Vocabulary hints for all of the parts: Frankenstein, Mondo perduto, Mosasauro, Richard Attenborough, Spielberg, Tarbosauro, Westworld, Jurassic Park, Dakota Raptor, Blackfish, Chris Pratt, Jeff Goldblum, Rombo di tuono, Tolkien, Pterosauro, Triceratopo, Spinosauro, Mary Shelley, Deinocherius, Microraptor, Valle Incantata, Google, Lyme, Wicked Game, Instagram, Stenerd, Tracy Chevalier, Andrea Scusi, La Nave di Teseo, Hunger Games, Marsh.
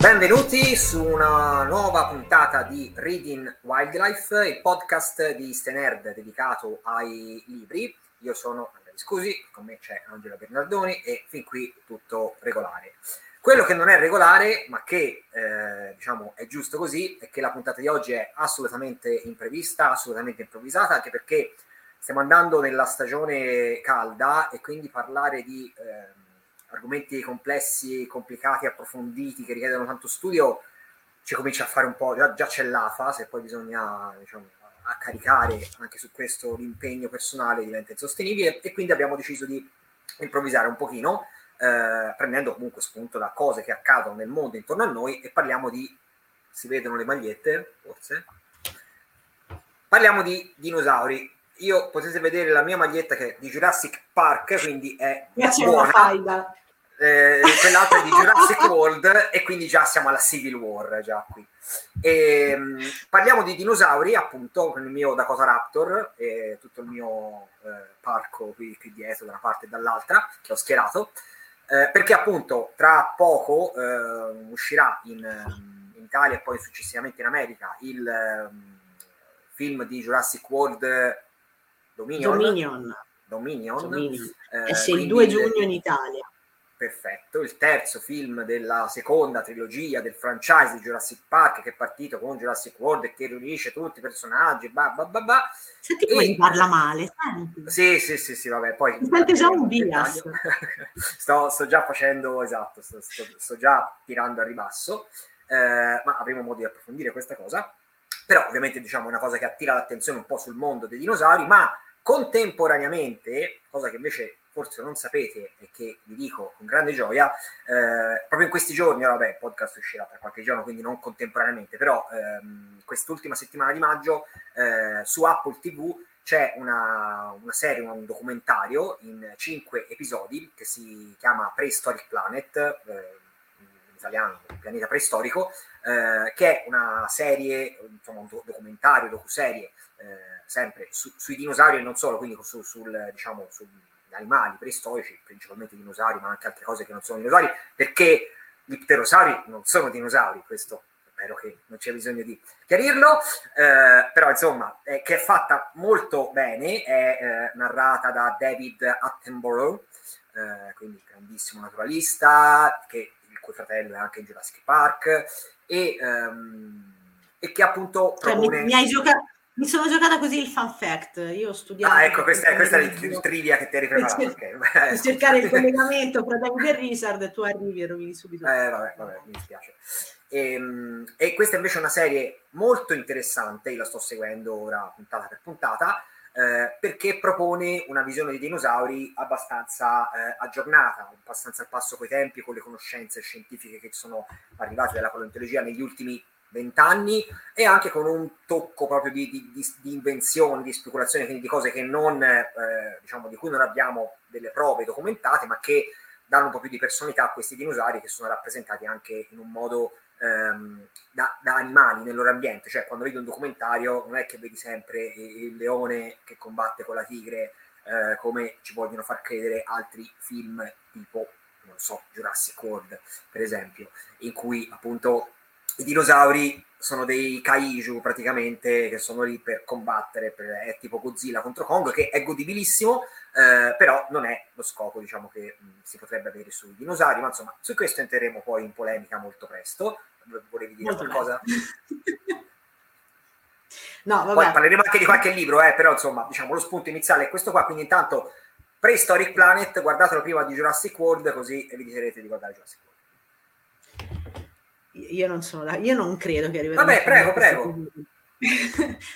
Benvenuti su una nuova puntata di Reading Wildlife, il podcast di Stenerd dedicato ai libri. Io sono Andrea Scusi, con me c'è Angelo Bernardoni e fin qui tutto regolare. Quello che non è regolare, ma che diciamo è giusto così, è che la puntata di oggi è assolutamente imprevista, assolutamente improvvisata, anche perché stiamo andando nella stagione calda e quindi parlare di argomenti complessi, complicati, approfonditi, che richiedono tanto studio, ci comincia a fare un po', già c'è l'afa, se poi bisogna caricare anche su questo l'impegno personale diventa insostenibile, e quindi abbiamo deciso di improvvisare un pochino, prendendo comunque spunto da cose che accadono nel mondo intorno a noi, e parliamo di, si vedono le magliette, forse? Parliamo di dinosauri. Io potete vedere la mia maglietta che è di Jurassic Park, quindi è buona, quell'altra è di Jurassic World, e quindi già siamo alla Civil War già qui. E, parliamo di dinosauri, appunto, con il mio Dakota Raptor e tutto il mio parco qui dietro, da una parte e dall'altra, che ho schierato, perché appunto tra poco uscirà in Italia e poi successivamente in America il film di Jurassic World Dominion. Esce il 2 giugno in Italia. Perfetto, il terzo film della seconda trilogia del franchise di Jurassic Park, che è partito con Jurassic World e che riunisce tutti i personaggi, Senti come ti parla male, senti. Sì, vabbè, poi... Senti già un bias. Sto già facendo, esatto, sto già tirando a ribasso, ma avremo modo di approfondire questa cosa. Però ovviamente diciamo una cosa che attira l'attenzione un po' sul mondo dei dinosauri, ma contemporaneamente, cosa che invece forse non sapete e che vi dico con grande gioia, proprio in questi giorni, il podcast uscirà tra qualche giorno, quindi non contemporaneamente, però quest'ultima settimana di maggio su Apple TV c'è una serie, un documentario in 5 episodi che si chiama Prehistoric Planet, in italiano Pianeta Preistorico, che è una serie, insomma un documentario, docuserie, sempre sui dinosauri e non solo, quindi sugli animali preistorici, principalmente dinosauri, ma anche altre cose che non sono dinosauri, perché gli pterosauri non sono dinosauri, questo spero che non c'è bisogno di chiarirlo, però insomma, che è fatta molto bene, è narrata da David Attenborough, quindi grandissimo naturalista, il cui fratello è anche in Jurassic Park, e che appunto propone... Mi sono giocata così il fun fact, io ho studiato... Ah, ecco, questa è il trivia che ti eri preparato. Per cercare il collegamento fra David e Richard, e tu arrivi e rovini subito. Vabbè, mi dispiace. E questa invece è una serie molto interessante, io la sto seguendo ora puntata per puntata, perché propone una visione dei dinosauri abbastanza aggiornata, abbastanza al passo coi tempi, con le conoscenze scientifiche che sono arrivate dalla paleontologia negli ultimi 20 anni, e anche con un tocco proprio di invenzione, di speculazione, quindi di cose che non di cui non abbiamo delle prove documentate, ma che danno un po' più di personalità a questi dinosauri, che sono rappresentati anche in un modo da animali nel loro ambiente. Cioè, quando vedi un documentario non è che vedi sempre il leone che combatte con la tigre, come ci vogliono far credere altri film tipo, non so, Jurassic World per esempio, in cui appunto i dinosauri sono dei kaiju praticamente, che sono lì per combattere, è tipo Godzilla contro Kong, che è godibilissimo, però non è lo scopo che si potrebbe avere sui dinosauri, ma insomma su questo entreremo poi in polemica molto presto. Volevi dire molto qualcosa? No, vabbè. Poi parleremo anche di qualche libro, però insomma lo spunto iniziale è questo qua, quindi intanto Prehistoric Planet, guardatelo prima di Jurassic World, così eviterete di guardare Jurassic World. Io non credo che arriveremo. Vabbè, prego.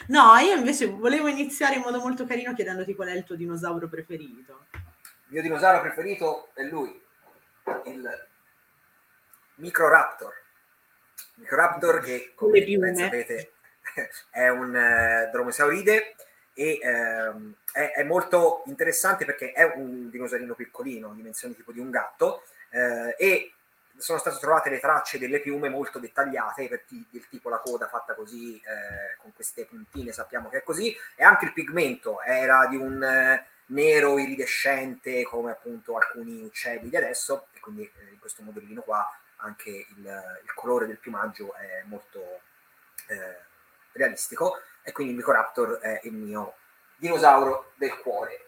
No, io invece volevo iniziare in modo molto carino chiedendoti qual è il tuo dinosauro preferito. Il mio dinosauro preferito è lui, il Microraptor. Microraptor che, come ben sapete, è un dromeosauride, e è molto interessante perché è un dinosaurino piccolino, dimensioni tipo di un gatto, e sono state trovate le tracce delle piume molto dettagliate, del tipo la coda fatta così, con queste puntine, sappiamo che è così, e anche il pigmento era di un nero iridescente, come appunto alcuni uccelli di adesso, e quindi in questo modellino qua anche il colore del piumaggio è molto realistico, e quindi il Microraptor è il mio dinosauro del cuore.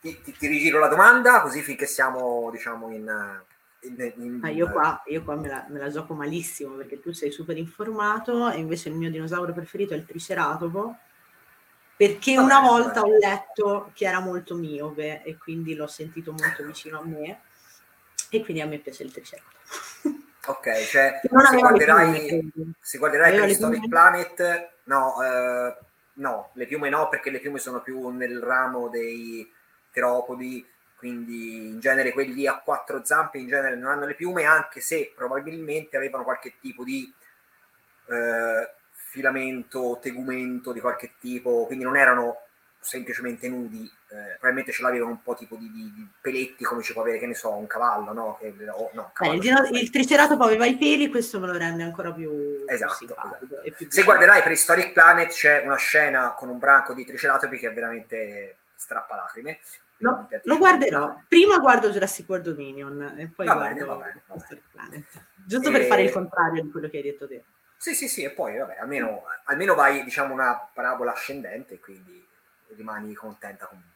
Ti rigiro la domanda, così finché siamo, diciamo, io qua me la gioco malissimo, perché tu sei super informato, e invece il mio dinosauro preferito è il Triceratopo, perché una volta ho letto che era molto miope e quindi l'ho sentito molto vicino a me, e quindi a me piace il Triceratopo. Ok, cioè se guarderai Prehistoric Planet, no, le piume no, perché le piume sono più nel ramo dei teropodi, quindi in genere quelli a quattro zampe in genere non hanno le piume, anche se probabilmente avevano qualche tipo di filamento, tegumento di qualche tipo, quindi non erano semplicemente nudi, probabilmente ce l'avevano un po' tipo di peletti, come ci può avere, che ne so, un cavallo, no? Il Triceratopo aveva i peli, questo me lo rende ancora più esatto. Se guarderai Prehistoric Planet c'è una scena con un branco di triceratopi che è veramente strappalacrime. No, lo guarderò. Prima guardo Jurassic World Dominion e poi guardo Prehistoric Planet, giusto per fare il contrario di quello che hai detto te. Sì, e poi almeno vai, diciamo, una parabola ascendente, quindi rimani contenta comunque.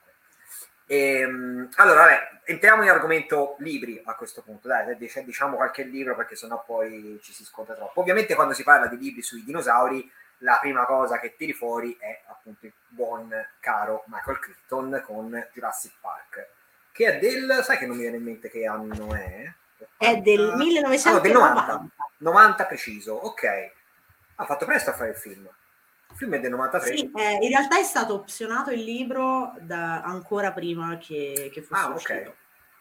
Allora, entriamo in argomento libri a questo punto, dai, diciamo qualche libro, perché sennò poi ci si scontra troppo. Ovviamente quando si parla di libri sui dinosauri, la prima cosa che tiri fuori è appunto il buon caro Michael Crichton con Jurassic Park, che è del, sai che non mi viene in mente che anno è? 80... È del 1990. 90 preciso, ok. Ha fatto presto a fare il film. Il film è del 93. Sì, in realtà è stato opzionato il libro ancora prima che fosse uscito.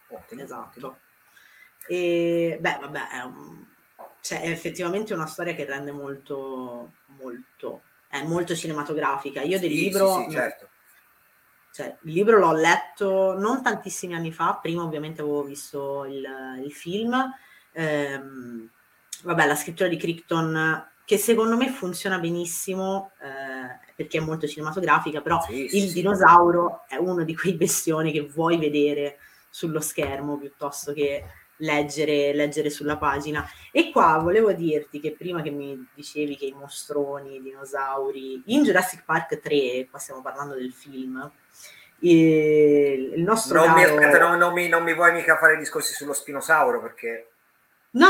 Ottimo, esatto. Ottimo. E, è effettivamente una storia che rende molto cinematografica. Io del libro... Sì, certo. Cioè, il libro l'ho letto non tantissimi anni fa, prima ovviamente avevo visto il film. La scrittura di Crichton, che secondo me funziona benissimo, perché è molto cinematografica, però dinosauro è uno di quei bestioni che vuoi vedere sullo schermo piuttosto che leggere sulla pagina. E qua volevo dirti che prima che mi dicevi che i mostroni, i dinosauri, in Jurassic Park 3, qua stiamo parlando del film, il nostro non mi vuoi mica fare discorsi sullo Spinosauro, perché... No,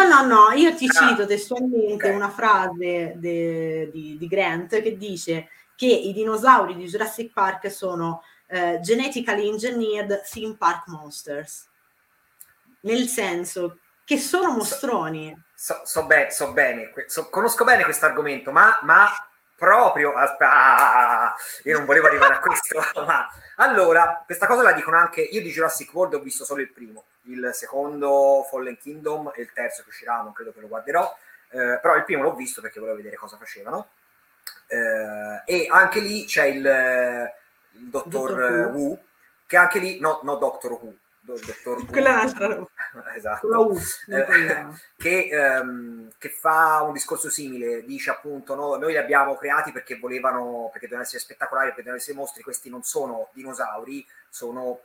io ti cito testualmente una frase di Grant che dice che i dinosauri di Jurassic Park sono genetically engineered theme park monsters, nel senso che sono mostroni. Conosco bene questo argomento, ma proprio... io non volevo arrivare a questo, ma... Allora, questa cosa la dicono anche... Io di Jurassic World ho visto solo il primo, il secondo Fallen Kingdom e il terzo che uscirà, non credo che lo guarderò, però il primo l'ho visto perché volevo vedere cosa facevano. E anche lì c'è il Dottor Who, che anche lì... No, Doctor Who. Esatto. Che fa un discorso simile, dice appunto: no, noi li abbiamo creati perché devono essere spettacolari, perché devono essere mostri. Questi non sono dinosauri, sono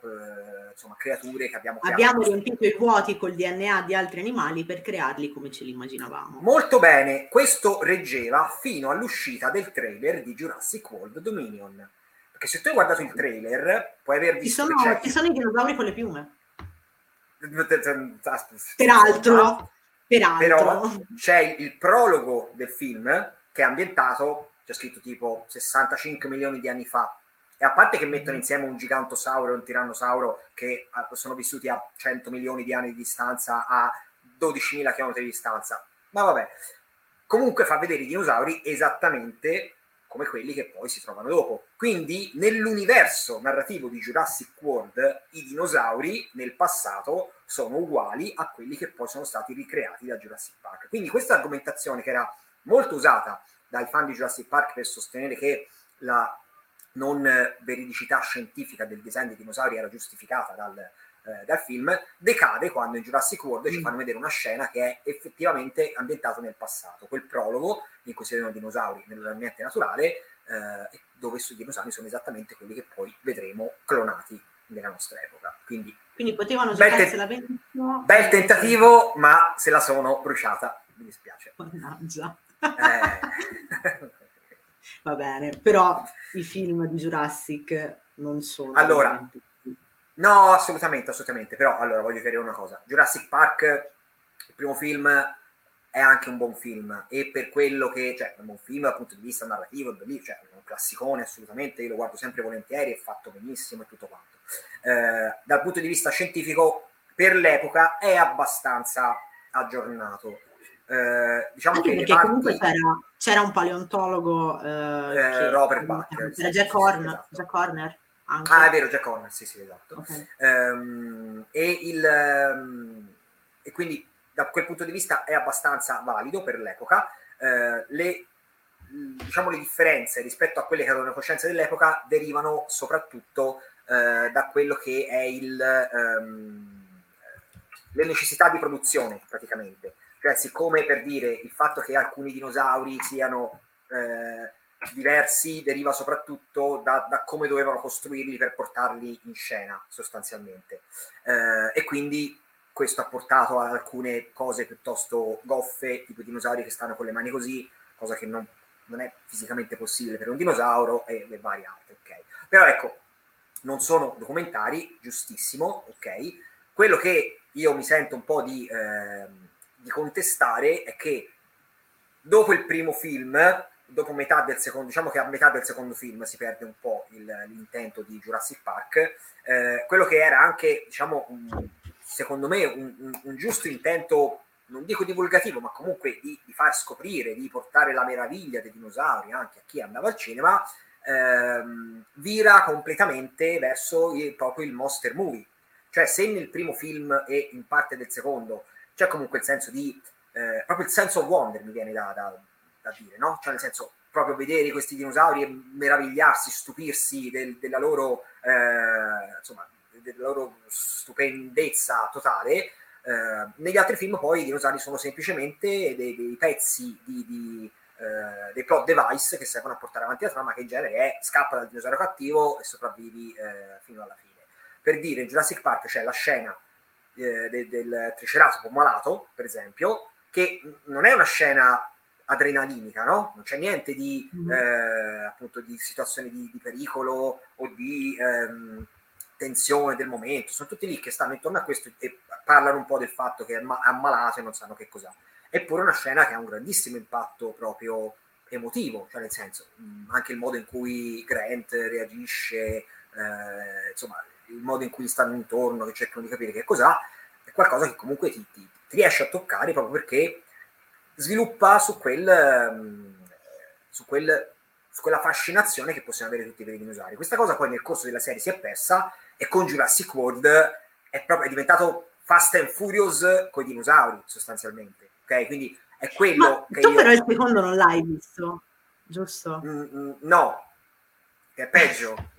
creature che abbiamo creato. Abbiamo riempito i vuoti col DNA di altri animali per crearli come ce li immaginavamo. Molto bene, questo reggeva fino all'uscita del trailer di Jurassic World Dominion. Perché se tu hai guardato il trailer, puoi aver visto... Ci sono i dinosauri con le piume. Peraltro. Però c'è il prologo del film, che è ambientato, c'è scritto tipo 65 milioni di anni fa. E a parte che mettono insieme un gigantosauro e un tirannosauro, che sono vissuti a 100 milioni di anni di distanza, a 12.000 km di distanza. Ma vabbè. Comunque fa vedere i dinosauri esattamente... come quelli che poi si trovano dopo. Quindi nell'universo narrativo di Jurassic World i dinosauri nel passato sono uguali a quelli che poi sono stati ricreati da Jurassic Park. Quindi questa argomentazione, che era molto usata dai fan di Jurassic Park per sostenere che la non veridicità scientifica del design dei dinosauri era giustificata dal film, decade quando in Jurassic World ci fanno vedere una scena che è effettivamente ambientata nel passato, quel prologo in cui si vedono dinosauri nell'ambiente naturale, dove questi dinosauri sono esattamente quelli che poi vedremo clonati nella nostra epoca. Quindi Quindi potevano giocarsela benissimo. Bel tentativo, ma se la sono bruciata, mi dispiace. Mannaggia. Va bene, però i film di Jurassic non sono... Allora, no, assolutamente, però allora voglio chiarire una cosa. Jurassic Park, il primo film, è anche un buon film, e per quello che, cioè, è un buon film dal punto di vista narrativo, è bellissimo, cioè, è un classicone assolutamente, io lo guardo sempre volentieri, è fatto benissimo e tutto quanto. Dal punto di vista scientifico, per l'epoca, è abbastanza aggiornato. Diciamo anche che perché parti... comunque c'era un paleontologo che... Robert Butler, c'era Jack Horner, esatto. Jack Horner anche. Ah, è vero, Jack Horner, sì, esatto. Okay. E quindi da quel punto di vista è abbastanza valido per l'epoca. Le differenze rispetto a quelle che erano le coscienze dell'epoca derivano soprattutto da quello che è le necessità di produzione, praticamente. Cioè, siccome, per dire, il fatto che alcuni dinosauri siano diversi deriva soprattutto da come dovevano costruirli per portarli in scena, sostanzialmente. E quindi questo ha portato ad alcune cose piuttosto goffe, tipo i dinosauri che stanno con le mani così, cosa che non è fisicamente possibile per un dinosauro, e varie altre, ok? Però ecco, non sono documentari, giustissimo, ok? Quello che io mi sento un po' di contestare è che dopo il primo film, dopo metà del secondo, diciamo che a metà del secondo film si perde un po' l'intento di Jurassic Park, quello che era anche, diciamo, secondo me un giusto intento, non dico divulgativo, ma comunque di far scoprire, di portare la meraviglia dei dinosauri anche a chi andava al cinema, vira completamente verso proprio il monster movie. Cioè, se nel primo film e in parte del secondo c'è comunque il senso di... proprio il senso wonder mi viene da dire, no? Cioè, nel senso, proprio vedere questi dinosauri e meravigliarsi, stupirsi della loro... della loro stupendezza totale. Negli altri film poi i dinosauri sono semplicemente dei pezzi dei plot device che servono a portare avanti la trama, che in genere è: scappa dal dinosaurio cattivo e sopravvivi fino alla fine. Per dire, in Jurassic Park c'è la scena del Triceratopo malato, per esempio, che non è una scena adrenalinica, no? Non c'è niente di appunto di situazione di pericolo o di tensione del momento. Sono tutti lì che stanno intorno a questo e parlano un po' del fatto che è ammalato e non sanno che cos'ha. Eppure è una scena che ha un grandissimo impatto proprio emotivo, cioè, nel senso, anche il modo in cui Grant reagisce, il modo in cui stanno intorno, che cercano di capire che cos'ha, è qualcosa che comunque ti riesce a toccare, proprio perché sviluppa su quella fascinazione che possono avere tutti i veri dinosauri. Questa cosa poi nel corso della serie si è persa, e con Jurassic World è diventato Fast and Furious con i dinosauri, sostanzialmente, ok? Quindi è quello. Ma che tu però il secondo non l'hai visto, giusto? No, è peggio.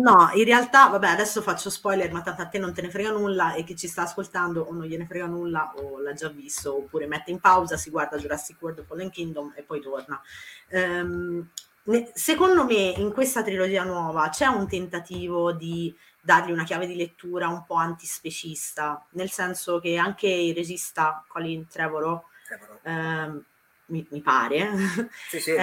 no, in realtà, vabbè, adesso faccio spoiler, ma tanto a te non te ne frega nulla, e chi ci sta ascoltando o non gliene frega nulla o l'ha già visto, oppure mette in pausa, si guarda Jurassic World Fallen Kingdom e poi torna. Secondo me in questa trilogia nuova c'è un tentativo di dargli una chiave di lettura un po' antispecista, nel senso che anche il regista Colin Trevorrow. Mi pare sì,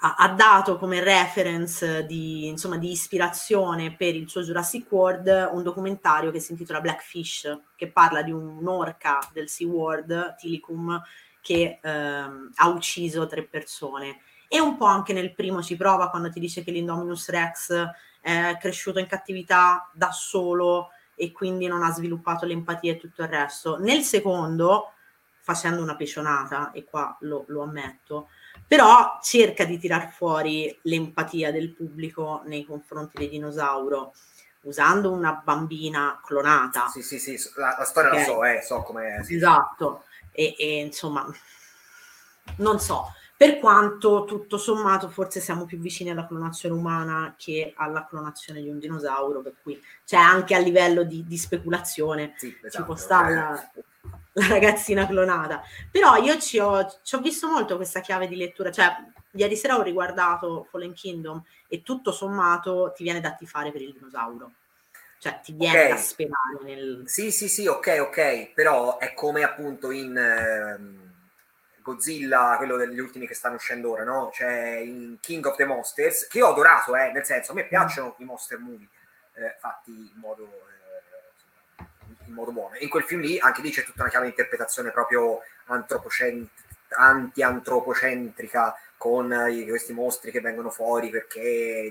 ha dato come reference di ispirazione per il suo Jurassic World un documentario che si intitola Blackfish, che parla di un'orca del Sea World, Tilicum, che ha ucciso 3 persone. E un po' anche nel primo ci prova, quando ti dice che l'Indominus Rex è cresciuto in cattività da solo e quindi non ha sviluppato l'empatia e tutto il resto. Nel secondo, facendo una pecionata, e qua lo ammetto, però cerca di tirar fuori l'empatia del pubblico nei confronti del dinosauro, usando una bambina clonata. Sì, la storia, okay. So com'è. Sì. Esatto, e insomma, non so. Per quanto, tutto sommato, forse siamo più vicini alla clonazione umana che alla clonazione di un dinosauro, per cui, cioè, anche a livello di speculazione, sì, esatto, ci può stare la ragazzina clonata. Però io ci ho visto molto questa chiave di lettura, cioè, ieri sera ho riguardato Fallen Kingdom e tutto sommato ti viene da tifare per il dinosauro. cioè ti viene da sperare nel... Sì, ok, però è come appunto in Godzilla, quello degli ultimi che stanno uscendo ora, no? Cioè in King of the Monsters, che ho adorato, nel senso, a me piacciono i monster movie fatti in modo buono. In quel film lì anche lì c'è tutta una chiave di interpretazione proprio anti-antropocentrica, con questi mostri che vengono fuori perché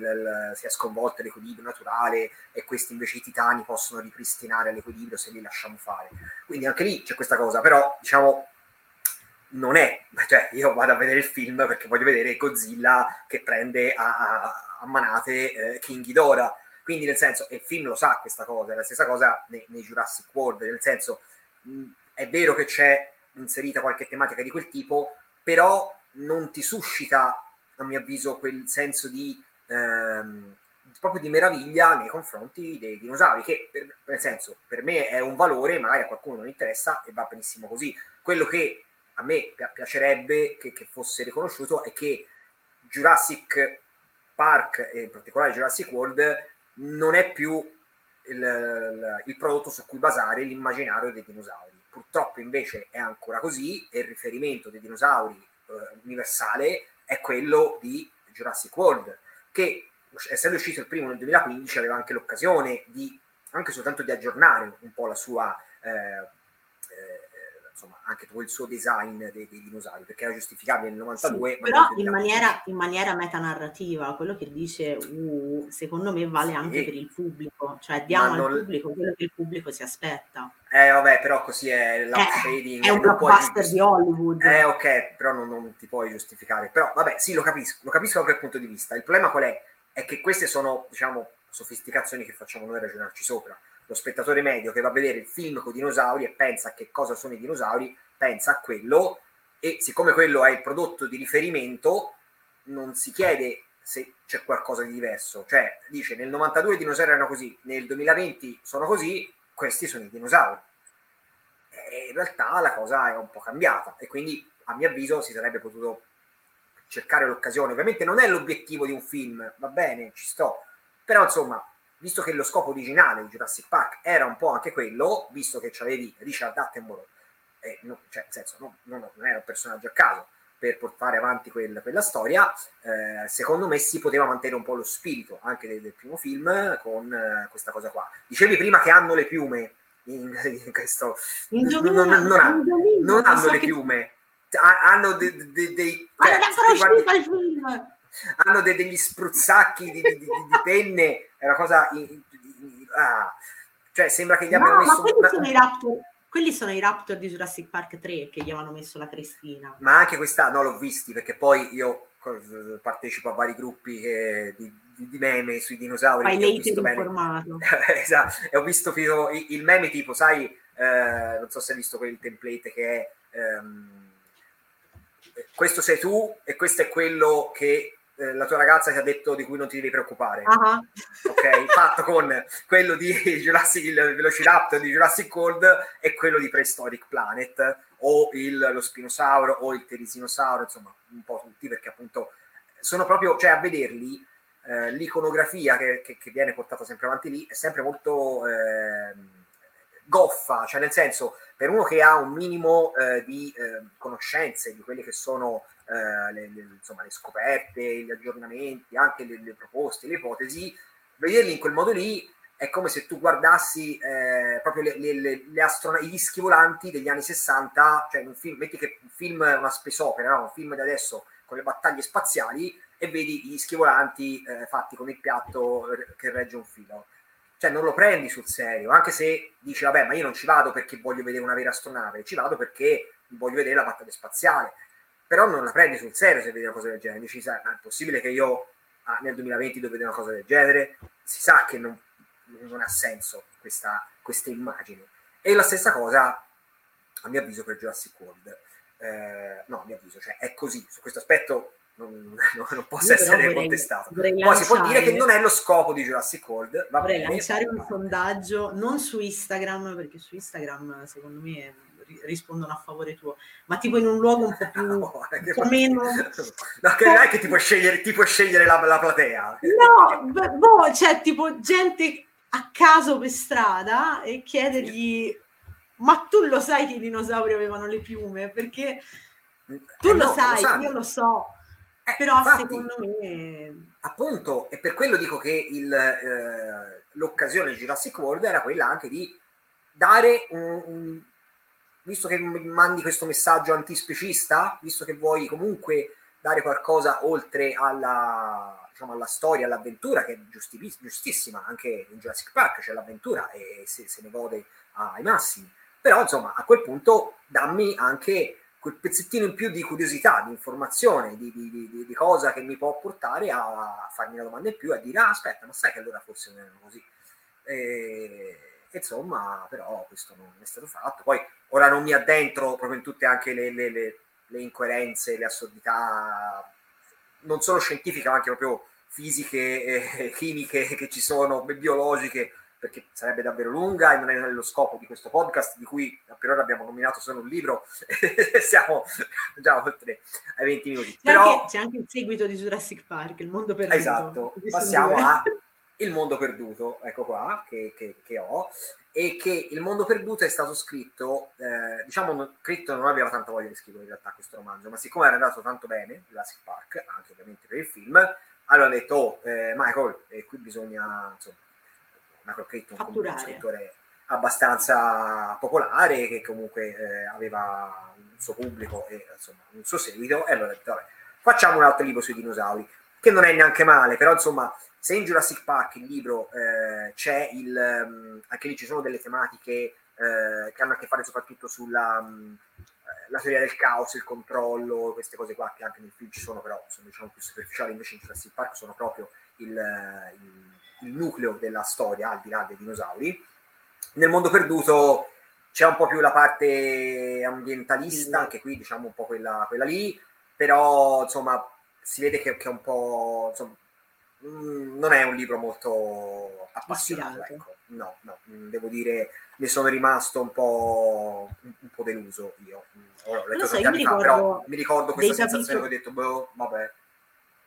si è sconvolto l'equilibrio naturale e questi invece i titani possono ripristinare l'equilibrio se li lasciamo fare. Quindi anche lì c'è questa cosa, però diciamo non è, cioè io vado a vedere il film perché voglio vedere Godzilla che prende a manate King Ghidorah. Quindi nel senso, e il film lo sa questa cosa, è la stessa cosa nei Jurassic World, nel senso è vero che c'è inserita qualche tematica di quel tipo, però non ti suscita, a mio avviso, quel senso di proprio di meraviglia nei confronti dei dinosauri, che nel senso per me è un valore, magari a qualcuno non interessa e va benissimo così. Quello che a me piacerebbe che fosse riconosciuto è che Jurassic Park, e in particolare Jurassic World, non è più il prodotto su cui basare l'immaginario dei dinosauri. Purtroppo invece è ancora così, e il riferimento dei dinosauri universale è quello di Jurassic World, che essendo uscito il primo nel 2015 aveva anche l'occasione di anche soltanto di aggiornare un po' la sua insomma anche il suo design dei dinosauri, perché era giustificabile nel 92, sì, però in maniera metanarrativa. Quello che dice secondo me vale anche per il pubblico, cioè diamo al pubblico quello che il pubblico si aspetta. Vabbè, però così è l'upshading, è un blockbuster di Hollywood. Ok, però non ti puoi giustificare. Però vabbè, sì, lo capisco anche dal punto di vista. Il problema qual è? È che queste sono, diciamo, sofisticazioni che facciamo noi ragionarci sopra. Lo spettatore medio che va a vedere il film con i dinosauri e pensa a che cosa sono i dinosauri, pensa a quello, e siccome quello è il prodotto di riferimento non si chiede se c'è qualcosa di diverso. Cioè dice nel 92 i dinosauri erano così, nel 2020 sono così, questi sono i dinosauri. E in realtà la cosa è un po' cambiata, e quindi a mio avviso si sarebbe potuto cercare l'occasione. Ovviamente non è l'obiettivo di un film, va bene, ci sto, però insomma, visto che lo scopo originale di Jurassic Park era un po' anche quello, visto che c'avevi Richard Attenborough, cioè nel senso non era un personaggio a caso per portare avanti quella storia, secondo me si poteva mantenere un po' lo spirito anche del primo film con questa cosa qua. Dicevi prima che hanno le piume in questo... Non hanno le piume, hanno dei... hanno degli spruzzacchi di penne, è una cosa... cioè sembra che gli abbiano messo... Quelli sono i Raptor di Jurassic Park 3 che gli avevano messo la crestina. Ma anche questa, no, l'ho visti, perché poi io partecipo a vari gruppi di meme sui dinosauri. Fai l'hater informato. Esatto, e ho visto il meme tipo, sai, non so se hai visto quel template che è questo sei tu e questo è quello che la tua ragazza ti ha detto di cui non ti devi preoccupare. Uh-huh. Ok, fatto con quello di il Velociraptor di Jurassic World e quello di Prehistoric Planet, o lo Spinosauro o il Pterosauro, insomma un po' tutti, perché appunto sono proprio, cioè a vederli l'iconografia che viene portata sempre avanti lì è sempre molto goffa, cioè nel senso, per uno che ha un minimo di conoscenze di quelle che sono insomma, le scoperte, gli aggiornamenti, anche le proposte, le ipotesi, vederli in quel modo lì è come se tu guardassi proprio i dischi volanti degli anni 60, cioè un film, metti che un film è una spesopera, no? Un film di adesso con le battaglie spaziali, e vedi i dischi volanti fatti con il piatto che regge un filo. Cioè non lo prendi sul serio, anche se dici vabbè, ma io non ci vado perché voglio vedere una vera astronave, ci vado perché voglio vedere la battaglia spaziale. Però non la prendi sul serio se vedi una cosa del genere. Dici, sai, ma è possibile che io nel 2020 devo vedere una cosa del genere? Si sa che non ha senso questa immagine. E la stessa cosa, a mio avviso, per Jurassic World. No, a mio avviso, cioè è così, su questo aspetto non possa essere contestato. Poi si può dire che non è lo scopo di Jurassic World. Vorrei lanciare un sondaggio, non su Instagram, perché su Instagram secondo me rispondono a favore tuo, ma tipo in un luogo un po' più meno. No, che non è che ti puoi scegliere la platea. No, cioè tipo gente a caso per strada e chiedergli: ma tu lo sai che i dinosauri avevano le piume? Perché tu lo sai, lo io lo so, però infatti, secondo me... Appunto, e per quello dico che l'occasione di Jurassic World era quella anche di dare un visto che mandi questo messaggio antispecista, visto che vuoi comunque dare qualcosa oltre alla, diciamo, alla storia, all'avventura, che è giustissima, anche in Jurassic Park c'è l'avventura e se ne gode ai massimi. Però, insomma, a quel punto dammi anche quel pezzettino in più di curiosità, di informazione, di cosa che mi può portare a farmi una domanda in più, a dire, aspetta, ma sai che allora forse non erano così? Insomma, però questo non è stato fatto. Poi ora non mi addentro proprio in tutte anche le incoerenze, le assurdità non solo scientifiche ma anche proprio fisiche, chimiche che ci sono, biologiche, perché sarebbe davvero lunga e non è lo scopo di questo podcast, di cui per ora abbiamo nominato solo un libro siamo già oltre ai 20 minuti. C'è anche il seguito di Jurassic Park, Il Mondo Perduto. Esatto, passiamo a Il Mondo Perduto, ecco qua, che ho, e che Il Mondo Perduto è stato scritto, diciamo, Crichton non aveva tanta voglia di scrivere in realtà questo romanzo, ma siccome era andato tanto bene Jurassic Park, anche ovviamente per il film, allora ha detto, Michael, qui bisogna, insomma, Michael Crichton comunque un scrittore abbastanza popolare, che comunque aveva un suo pubblico e insomma un suo seguito, e allora ha detto, vabbè, facciamo un altro libro sui dinosauri, che non è neanche male, però insomma... Se in Jurassic Park il libro c'è anche lì ci sono delle tematiche che hanno a che fare soprattutto sulla la teoria del caos, il controllo, queste cose qua che anche nel film ci sono, però sono diciamo più superficiali, invece in Jurassic Park sono proprio il nucleo della storia, al di là dei dinosauri. Nel Mondo Perduto c'è un po' più la parte ambientalista, anche qui diciamo un po' quella lì, però insomma si vede che è un po'... insomma, non è un libro molto appassionato, ecco. No, devo dire, ne sono rimasto un po' deluso io. Ho letto tanti anni fa, però mi ricordo questa sensazione che ho detto, boh, vabbè.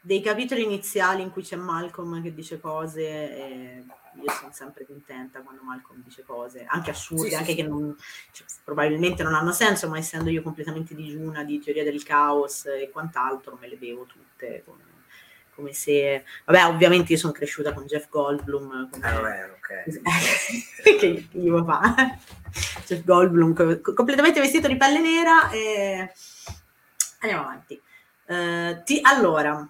Dei capitoli iniziali in cui c'è Malcolm che dice cose, e io sono sempre contenta quando Malcolm dice cose, anche assurde, che non, cioè, probabilmente non hanno senso, ma essendo io completamente digiuna di teoria del caos e quant'altro, me le bevo tutte come se... Vabbè, ovviamente io sono cresciuta con Jeff Goldblum. Ok. Che gli papà. Jeff Goldblum, completamente vestito di pelle nera. E... Andiamo avanti. Allora,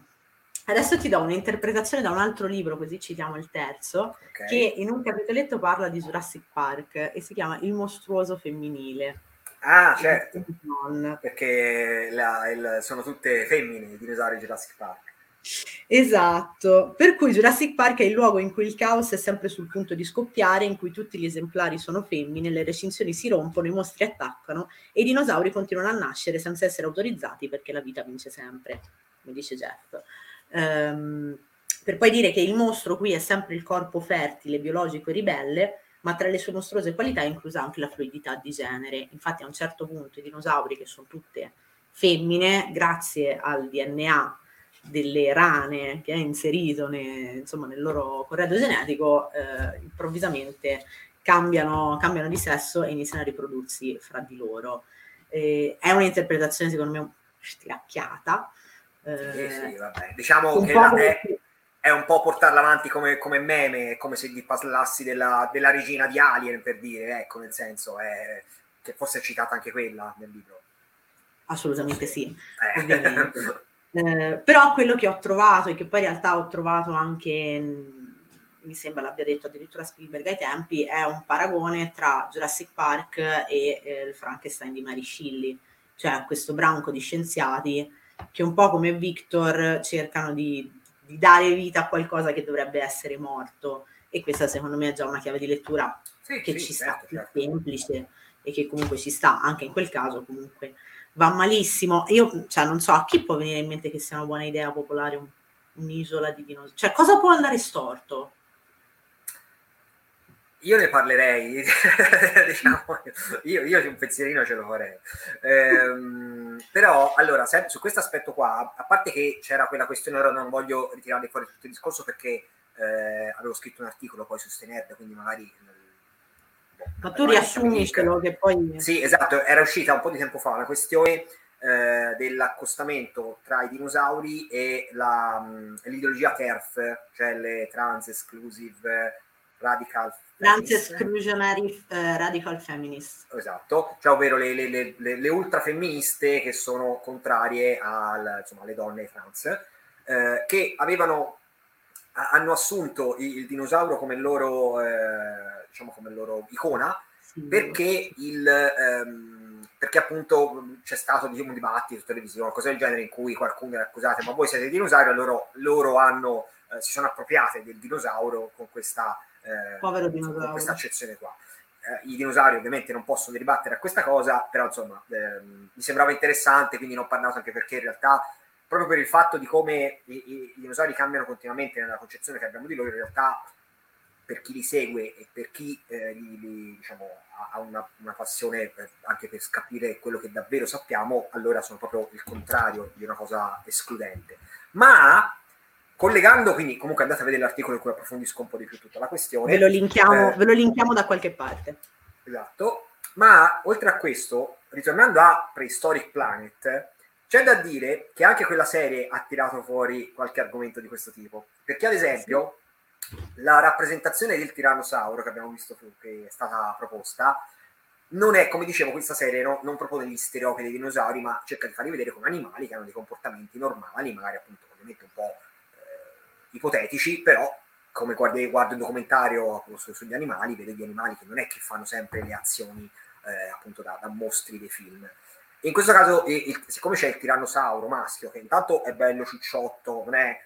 adesso ti do un'interpretazione da un altro libro, così citiamo il terzo, okay, che in un capitoletto parla di Jurassic Park e si chiama Il mostruoso femminile. Ah, certo. Perché sono tutte femmine i dinosauri di Jurassic Park. Esatto, per cui Jurassic Park è il luogo in cui il caos è sempre sul punto di scoppiare, in cui tutti gli esemplari sono femmine, le recinzioni si rompono, i mostri attaccano e i dinosauri continuano a nascere senza essere autorizzati, perché la vita vince sempre, come dice Jeff. Per poi dire che il mostro qui è sempre il corpo fertile, biologico e ribelle, ma tra le sue mostruose qualità è inclusa anche la fluidità di genere. Infatti a un certo punto i dinosauri, che sono tutte femmine, grazie al DNA delle rane che è inserito nel loro corredo genetico, improvvisamente cambiano di sesso e iniziano a riprodursi fra di loro. È un'interpretazione secondo me stiracchiata, vabbè. Diciamo che è un po' portarla avanti come meme, come se gli parlassi della regina di Alien, per dire, ecco, nel senso che forse è citata anche quella nel libro. Assolutamente sì. Ovviamente. Però quello che ho trovato, e che poi in realtà ho trovato anche, mi sembra l'abbia detto addirittura Spielberg ai tempi, è un paragone tra Jurassic Park e il Frankenstein di Mary Shelley, cioè questo branco di scienziati che un po' come Victor cercano di dare vita a qualcosa che dovrebbe essere morto, e questa secondo me è già una chiave di lettura che ci sta, più semplice, e che comunque ci sta anche in quel caso. Comunque va malissimo. Io, cioè, non so a chi può venire in mente che sia una buona idea popolare un'isola di dinosauri. Cioè, cosa può andare storto? Io ne parlerei, diciamo, io un pensierino ce lo farei. Però, allora, su questo aspetto qua, a parte che c'era quella questione, ora non voglio ritirare fuori tutto il discorso perché Avevo scritto un articolo poi su Stenerda, quindi magari... Ma tu riassumi quello che poi... Sì, esatto, era uscita un po' di tempo fa la questione dell'accostamento tra i dinosauri e l'ideologia TERF, cioè le trans exclusive radical exclusionary radical feminist. Esatto, cioè ovvero le ultrafemministe che sono contrarie alle donne trans, che hanno assunto il dinosauro come loro icona, sì, perché perché appunto c'è stato un dibattito televisivo, cose del genere, in cui qualcuno era accusato: ma voi siete dei dinosauri, loro si sono appropriate del dinosauro con questa povero dinosauro, con questa accezione qua. I dinosauri ovviamente non possono ribattere a questa cosa, però insomma mi sembrava interessante, quindi ne ho parlato, anche perché in realtà, proprio per il fatto di come i dinosauri cambiano continuamente nella concezione che abbiamo di loro, in realtà per chi li segue e per chi ha una passione anche per capire quello che davvero sappiamo, allora sono proprio il contrario di una cosa escludente. Ma collegando, quindi comunque andate a vedere l'articolo in cui approfondisco un po' di più tutta la questione. Ve lo linkiamo da qualche parte. Esatto. Ma oltre a questo, ritornando a Prehistoric Planet, c'è da dire che anche quella serie ha tirato fuori qualche argomento di questo tipo. Perché ad esempio... la rappresentazione del tirannosauro che abbiamo visto, che è stata proposta, non è, come dicevo, questa serie non propone gli stereotipi dei dinosauri, ma cerca di farli vedere come animali che hanno dei comportamenti normali, magari appunto ovviamente un po' ipotetici, però come guardo il documentario appunto sugli animali, vedo gli animali che non è che fanno sempre le azioni appunto da mostri dei film. E in questo caso, siccome c'è il tirannosauro maschio, che intanto è bello cicciotto, non è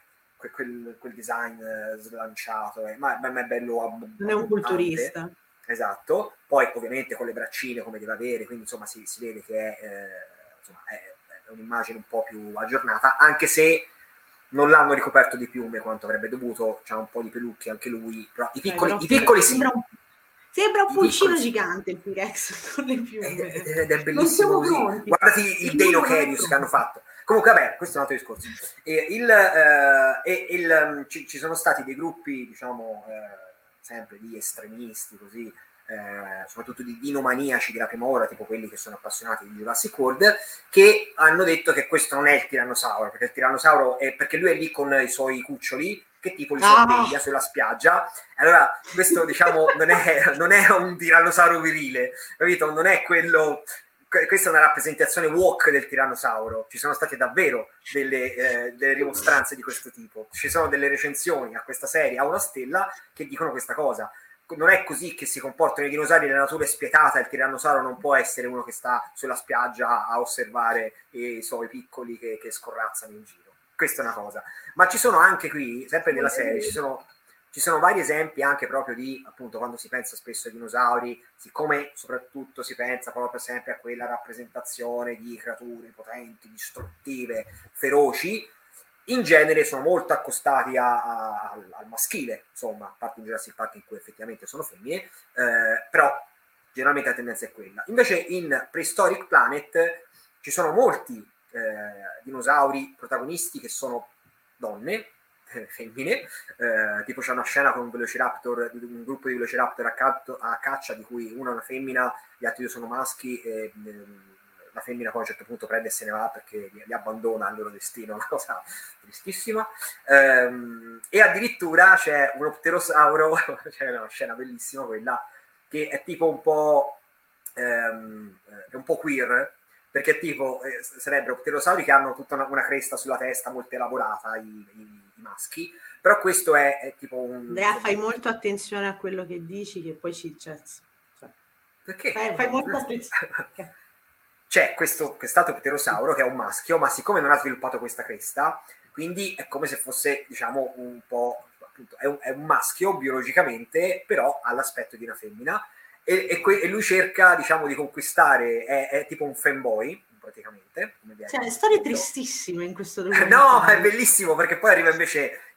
quel design slanciato, ma è bello abbondante. È un culturista. Esatto. Poi ovviamente con le braccine come deve avere, quindi insomma si vede che è un'immagine un po' più aggiornata, anche se non l'hanno ricoperto di piume quanto avrebbe dovuto, c'ha un po' di pelucchi anche lui, però i piccoli sì. Sembra un pulcino gigante il T-rex con le piume. Ed è bellissimo così. Guardati il Deinocherius che hanno fatto. Comunque, vabbè, questo è un altro discorso. Ci sono stati dei gruppi, sempre di estremisti, così, soprattutto di dinomaniaci della prima ora, tipo quelli che sono appassionati di Jurassic World, che hanno detto che questo non è il tirannosauro, perché il tirannosauro è perché lui è lì con i suoi cuccioli, che tipo li sorveglia sulla spiaggia. Allora, questo, non è un tirannosauro virile, capito? Non è quello... Questa è una rappresentazione woke del tirannosauro. Ci sono state davvero delle rimostranze di questo tipo. Ci sono delle recensioni a questa serie, a una stella, che dicono questa cosa. Non è così che si comportano i dinosauri, la natura è spietata, il tirannosauro non può essere uno che sta sulla spiaggia a osservare i suoi piccoli che scorrazzano in giro. Questa è una cosa. Ma ci sono anche qui, sempre nella serie, ci sono vari esempi anche proprio di, appunto, quando si pensa spesso ai dinosauri, siccome soprattutto si pensa proprio sempre a quella rappresentazione di creature potenti, distruttive, feroci, in genere sono molto accostati al maschile, insomma, a parte in Jurassic Park in cui effettivamente sono femmine, però generalmente la tendenza è quella. Invece in Prehistoric Planet ci sono molti dinosauri protagonisti che sono donne, femmine, tipo c'è una scena con un gruppo di Velociraptor a caccia, di cui una è una femmina, gli altri due sono maschi, e la femmina poi a un certo punto prende e se ne va perché li abbandona al loro destino, una cosa tristissima. E addirittura c'è uno pterosauro, c'è una scena bellissima quella, che è tipo è un po' queer, perché tipo sarebbero pterosauri che hanno tutta una cresta sulla testa molto elaborata, i maschi, però questo è tipo un... Andrea, fai molto attenzione a quello che dici, che poi ci... Perché? Fai molto attenzione. C'è quest'altro pterosauro che è un maschio, ma siccome non ha sviluppato questa cresta, quindi è come se fosse, un po'... appunto, è un maschio biologicamente, però ha l'aspetto di una femmina, e lui cerca, di conquistare, è tipo un fanboy praticamente, storie tristissime in questo no, è bellissimo, perché poi arriva invece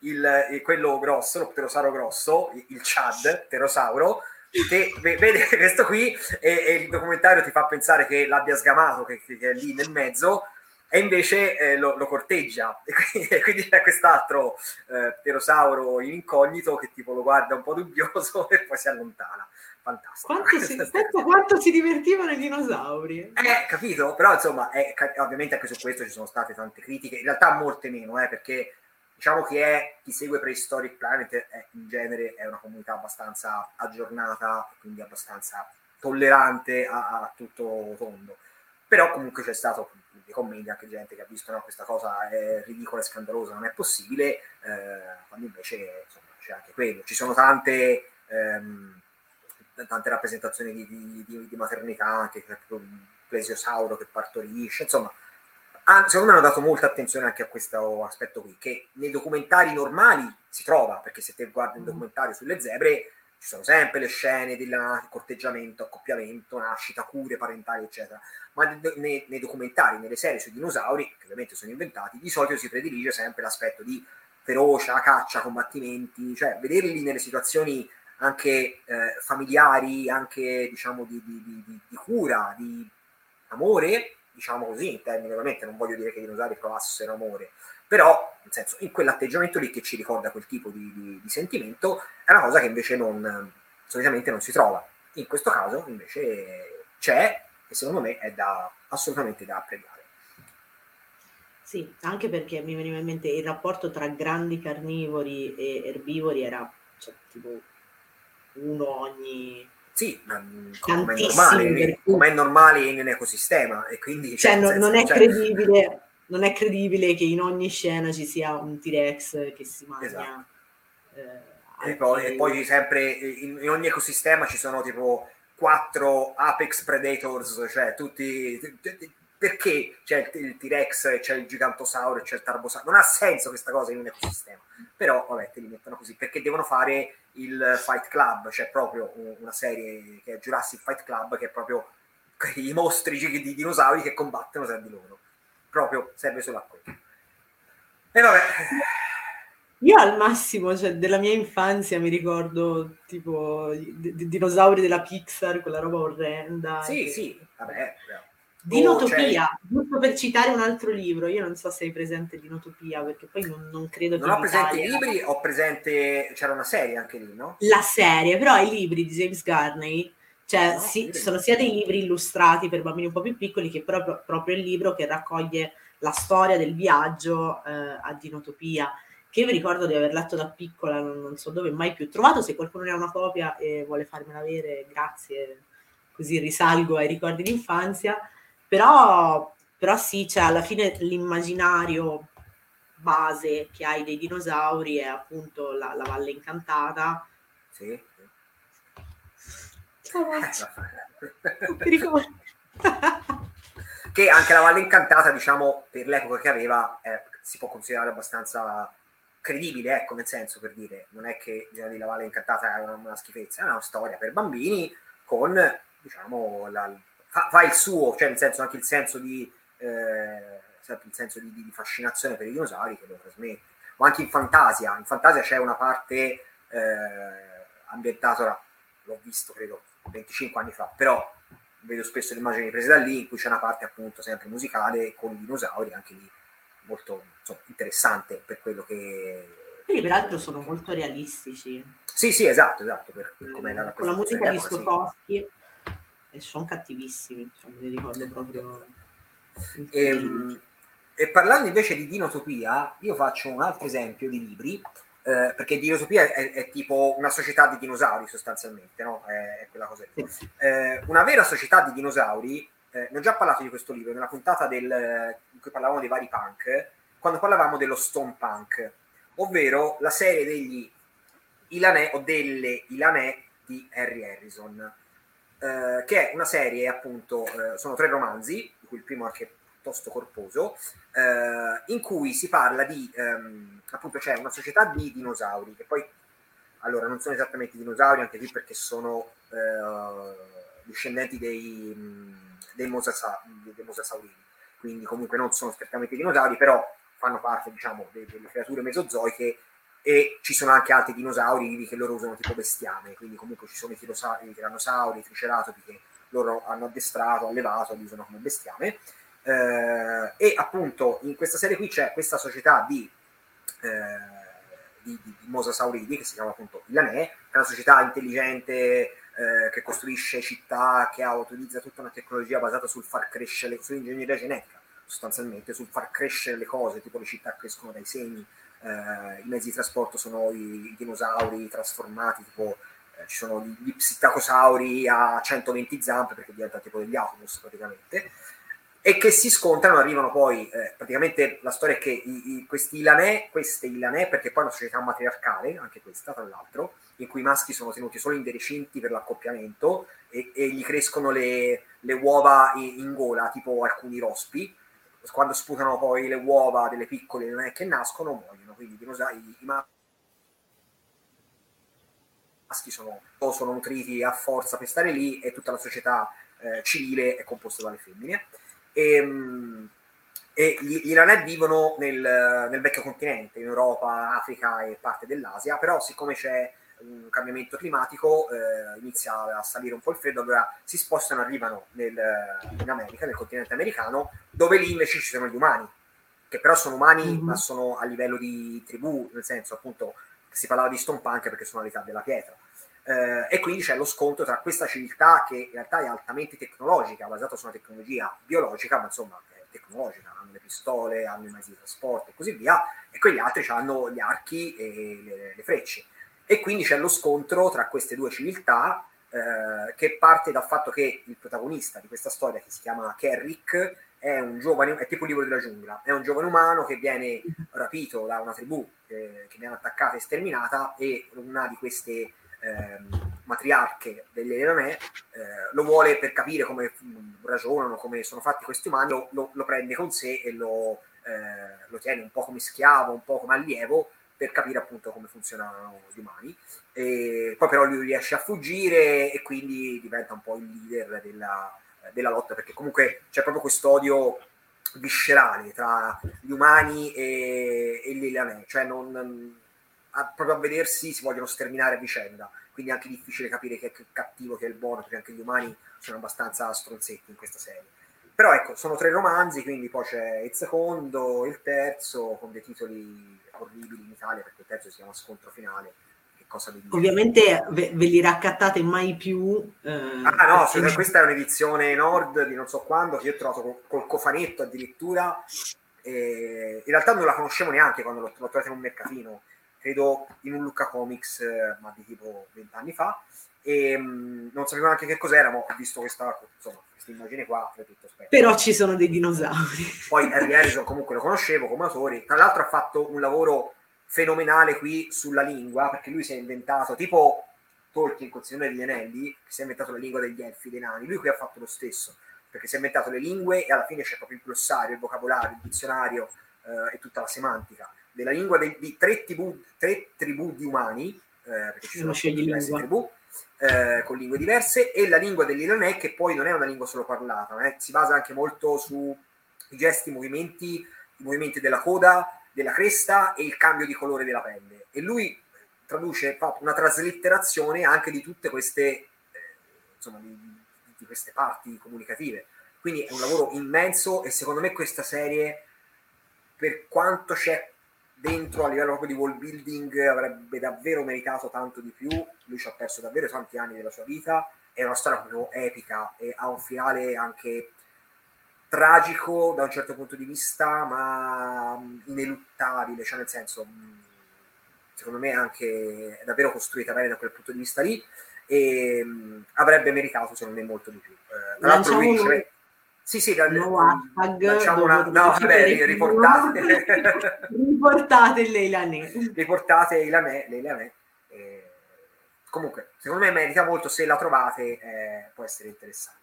quello grosso, lo pterosauro grosso, il Chad pterosauro, che vede questo qui, e il documentario ti fa pensare che l'abbia sgamato, che è lì nel mezzo, e invece lo corteggia, e quindi c'è quest'altro pterosauro in incognito che tipo lo guarda un po' dubbioso e poi si allontana. Fantastico. Quanto si divertivano i dinosauri, capito? Però insomma, ovviamente anche su questo ci sono state tante critiche, in realtà molte meno, perché diciamo che chi segue Prehistoric Planet in genere è una comunità abbastanza aggiornata, quindi abbastanza tollerante a tutto tondo. Però comunque c'è stato dei commenti, anche gente che ha visto questa cosa è ridicola e scandalosa, non è possibile, quando invece insomma, c'è anche quello. Ci sono tante rappresentazioni di maternità, anche un plesiosauro che partorisce, insomma. Secondo me hanno dato molta attenzione anche a questo aspetto qui, che nei documentari normali si trova, perché se te guardi un documentario sulle zebre ci sono sempre le scene del corteggiamento, accoppiamento, nascita, cure parentali, eccetera. Ma nei documentari, nelle serie sui dinosauri, che ovviamente sono inventati, di solito si predilige sempre l'aspetto di ferocia, caccia, combattimenti, cioè vederli nelle situazioni anche familiari, anche diciamo di cura, di amore, diciamo così, in termini, ovviamente non voglio dire che i dinosauri provassero amore, però nel senso, in quell'atteggiamento lì che ci ricorda quel tipo di sentimento, è una cosa che invece solitamente non si trova. In questo caso invece c'è, e secondo me è assolutamente da apprezzare. Sì, anche perché mi veniva in mente il rapporto tra grandi carnivori e erbivori era, cioè, tipo uno ogni... Sì, come è normale, in un ecosistema, e quindi... Cioè, non è credibile che in ogni scena ci sia un T-rex che si mangia. Esatto. E poi sempre in ogni ecosistema ci sono tipo 4 apex predators, cioè tutti... Perché c'è il T-rex, c'è il gigantosauro, c'è il tarbosauro? Non ha senso questa cosa in un ecosistema. Però, vabbè, te li mettono così, perché devono fare il Fight Club, c'è proprio una serie che è Jurassic Fight Club, che è proprio i mostri di dinosauri che combattono tra di loro. Proprio serve solo a quello. E vabbè... Io al massimo, cioè, della mia infanzia mi ricordo tipo dinosauri della Pixar, quella roba orrenda. Sì, che... sì, vabbè... Dinotopia, giusto per citare un altro libro, io non so se hai presente Dinotopia, perché poi non credo che... Non ho presente i libri, ho presente... c'era una serie anche lì, no? La serie, però i libri di James Gurney, cioè no, sì, sono sia dei libri illustrati per bambini un po' più piccoli, che proprio il libro che raccoglie la storia del viaggio a Dinotopia, che io mi ricordo di aver letto da piccola, non so dove, mai più trovato. Se qualcuno ne ha una copia e vuole farmela avere, grazie, così risalgo ai ricordi d'infanzia. Però sì, cioè alla fine l'immaginario base che hai dei dinosauri è appunto la Valle Incantata. Sì. Che anche la Valle Incantata, diciamo, per l'epoca che aveva, si può considerare abbastanza credibile, nel senso, per dire, non è che la Valle Incantata è una schifezza, è una storia per bambini con, diciamo, fa il suo, cioè nel senso, anche il senso di fascinazione per i dinosauri che lo trasmette. Ma anche in Fantasia c'è una parte ambientata, l'ho visto credo 25 anni fa, però vedo spesso le immagini prese da lì, in cui c'è una parte appunto sempre musicale con i dinosauri, anche lì molto, insomma, interessante per quello che... Quindi peraltro sono molto realistici. Sì, sì, esatto, per com'è la rappresentazione. Con la musica di Stokowski. Sono cattivissimi, cioè, mi ricordo proprio. E parlando invece di Dinotopia, io faccio un altro esempio di libri, perché Dinotopia è tipo una società di dinosauri sostanzialmente, no? È quella cosa. Sì. Una vera società di dinosauri, ne ho già parlato di questo libro nella puntata in cui parlavamo dei vari punk, quando parlavamo dello Stone Punk, ovvero la serie degli Ylané o delle Ylané di Harry Harrison. Che è una serie, appunto, sono 3 romanzi, di cui il primo è anche piuttosto corposo, in cui si parla di appunto, c'è una società di dinosauri, che poi, allora, non sono esattamente dinosauri anche qui, perché sono discendenti dei mosasaurini, quindi comunque non sono strettamente dinosauri, però fanno parte, diciamo, delle creature mesozoiche. E ci sono anche altri dinosauri che loro usano tipo bestiame, quindi comunque ci sono i tiranosauri, i triceratopi, che loro hanno addestrato, allevato, li usano come bestiame. E appunto in questa serie qui c'è questa società di mosasauridi che si chiama appunto Ylané, che è una società intelligente che costruisce città, che utilizza tutta una tecnologia basata sul far crescere, sull'ingegneria genetica sostanzialmente, sul far crescere le cose, tipo le città crescono dai semi, i mezzi di trasporto sono i dinosauri trasformati, tipo ci sono gli psittacosauri a 120 zampe perché diventano tipo degli autobus praticamente, e che si scontrano, arrivano poi praticamente la storia è che queste Ylané, perché poi è una società matriarcale, anche questa tra l'altro, in cui i maschi sono tenuti solo in dei recinti per l'accoppiamento e gli crescono le uova in gola, tipo alcuni rospi, quando sputano poi le uova delle piccole Ylané che nascono muoiono, quindi i dinosauri, i maschi sono nutriti a forza per stare lì, e tutta la società civile è composta dalle femmine. E gli Ylané vivono nel vecchio continente, in Europa, Africa e parte dell'Asia, però siccome c'è un cambiamento climatico inizia a salire un po' il freddo, allora si spostano, arrivano in America, nel continente americano, dove lì invece ci sono gli umani, che però sono umani ma sono a livello di tribù, nel senso appunto si parlava di stompanche perché sono all'età della pietra. E quindi c'è lo scontro tra questa civiltà che in realtà è altamente tecnologica, basata su una tecnologia biologica, ma insomma è tecnologica, hanno le pistole, hanno i mezzi di trasporto e così via, e quegli altri hanno gli archi e le frecce. E quindi c'è lo scontro tra queste due civiltà che parte dal fatto che il protagonista di questa storia, che si chiama Kerrick, è un giovane, è tipo il libro della giungla, è un giovane umano che viene rapito da una tribù che viene attaccata e sterminata, e una di queste matriarche delle Ylané lo vuole per capire come ragionano, come sono fatti questi umani, lo prende con sé e lo tiene un po' come schiavo, un po' come allievo, per capire appunto come funzionano gli umani. E poi però lui riesce a fuggire e quindi diventa un po' il leader della lotta, perché comunque c'è proprio quest'odio viscerale tra gli umani e gli Ylané, cioè non... proprio a vedersi si vogliono sterminare a vicenda, quindi è anche difficile capire chi è il cattivo, chi è il buono, perché anche gli umani sono abbastanza stronzetti in questa serie. Però ecco, sono 3 romanzi, quindi poi c'è il secondo, il terzo, con dei titoli orribili in Italia, perché il terzo si chiama Scontro Finale. Che cosa vi dico? Ovviamente ve li raccattate mai più. No, questa è un'edizione Nord di non so quando, che io ho trovato col cofanetto addirittura, in realtà non la conoscevo neanche quando l'ho trovata in un mercatino, credo in un Lucca Comics, ma di tipo 20 anni fa, e non sapevo neanche che cos'era, ma ho visto questa immagine qua, tutto però ci sono dei dinosauri. Poi Harry Harrison comunque lo conoscevo come autore, tra l'altro ha fatto un lavoro fenomenale qui sulla lingua, perché lui si è inventato, tipo Tolkien con il Signore degli Anelli, che si è inventato la lingua degli elfi, dei nani, lui qui ha fatto lo stesso, perché si è inventato le lingue e alla fine c'è proprio il glossario, il vocabolario, il dizionario e tutta la semantica della lingua di 3 tribù di umani, perché ci sono diverse tribù, con lingue diverse, e la lingua degli Ylané, che poi non è una lingua solo parlata, si basa anche molto sui gesti, i movimenti della coda, della cresta e il cambio di colore della pelle. E lui fa una traslitterazione anche di tutte queste, di queste parti comunicative. Quindi è un lavoro immenso, e secondo me questa serie, per quanto c'è dentro a livello proprio di world building, avrebbe davvero meritato tanto di più. Lui ci ha perso davvero tanti anni della sua vita, è una storia proprio epica e ha un finale anche tragico da un certo punto di vista, ma ineluttabile, cioè nel senso, secondo me anche è davvero costruita bene da quel punto di vista lì, e avrebbe meritato secondo me molto di più. Tra l'altro lui dice... Sì, facciamo riportate Ylané. Comunque, secondo me merita molto, se la trovate, può essere interessante.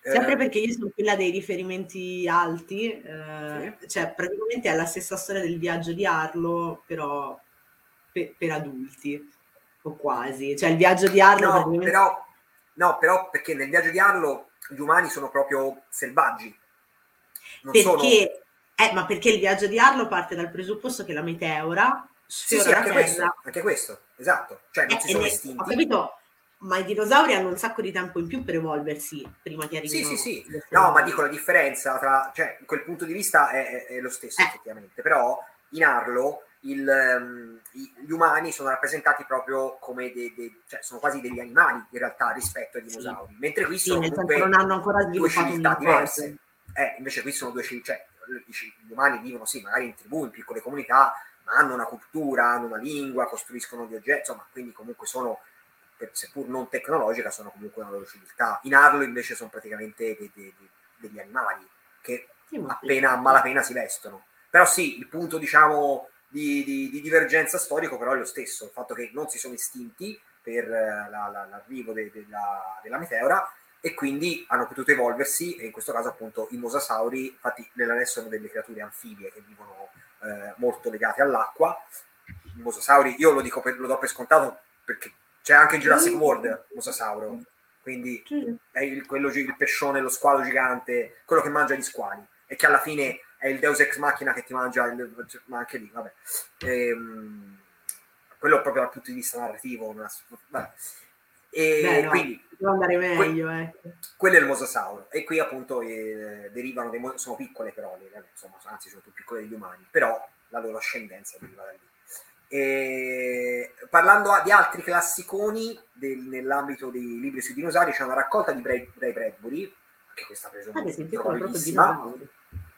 Sempre perché io sono quella dei riferimenti alti, sì. Cioè praticamente è la stessa storia del viaggio di Arlo, però per adulti, o quasi. Cioè il viaggio di Arlo... No, però perché nel viaggio di Arlo... gli umani sono proprio selvaggi. Perché il viaggio di Arlo parte dal presupposto che la meteora sfiora la Terra. Anche questo, esatto. Cioè non si sono estinti. Ho capito, Ma i dinosauri hanno un sacco di tempo in più per evolversi prima che arrivino. Sì. No, ma dico, la differenza tra, cioè, quel punto di vista è lo stesso, effettivamente. Però in Arlo gli umani sono rappresentati proprio come cioè sono quasi degli animali in realtà rispetto ai dinosauri, mentre qui sono comunque non hanno ancora due civiltà diverse. Invece qui sono due civiltà, cioè, gli umani vivono sì magari in tribù, in piccole comunità, ma hanno una cultura, hanno una lingua, costruiscono gli oggetti, insomma, quindi comunque sono, seppur non tecnologica, sono comunque una loro civiltà. In Arlo invece sono praticamente degli animali che appena a malapena si vestono. Però sì, il punto, diciamo, di divergenza storico però è lo stesso, il fatto che non si sono estinti per l'arrivo della meteora, e quindi hanno potuto evolversi, e in questo caso appunto i mosasauri, infatti Ylané sono delle creature anfibie che vivono molto legate all'acqua. I mosasauri io lo dico, lo do per scontato, perché c'è anche in Jurassic World Mosasauro, quindi è il pescione, lo squalo gigante, quello che mangia gli squali e che alla fine è il Deus Ex Machina che ti mangia ma anche lì, vabbè, quello proprio dal punto di vista narrativo quindi devo andare meglio, quello è il mosasauro. E qui appunto derivano dei sono piccole, però anzi sono più piccole degli umani, però la loro ascendenza deriva da lì. E parlando di altri classiconi nell'ambito dei libri sui dinosauri, c'è una raccolta di Ray Bradbury, che questa presa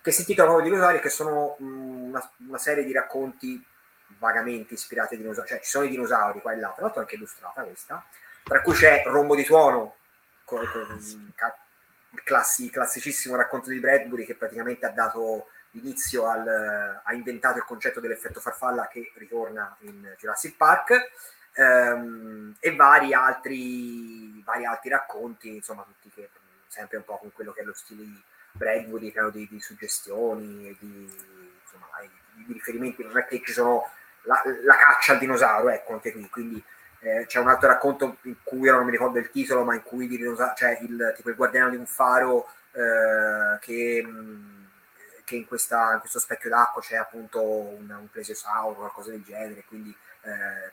che si intitola Nuovi Dinosauri, che sono una serie di racconti vagamente ispirati ai dinosauri, cioè ci sono i dinosauri qua e là, tra l'altro anche illustrata questa, tra cui c'è Rombo di Tuono, il classicissimo racconto di Bradbury, che praticamente ha dato inizio ha inventato il concetto dell'effetto farfalla, che ritorna in Jurassic Park, e vari altri racconti, insomma, tutti che sempre un po' con quello che è lo stile di Bradbury, che hanno di suggestioni e di riferimenti. Non è che ci sono la caccia al dinosauro, ecco, anche qui. Quindi c'è un altro racconto in cui ora non mi ricordo il titolo, ma in cui c'è il guardiano di un faro che in questo specchio d'acqua c'è appunto un plesiosauro, qualcosa del genere, quindi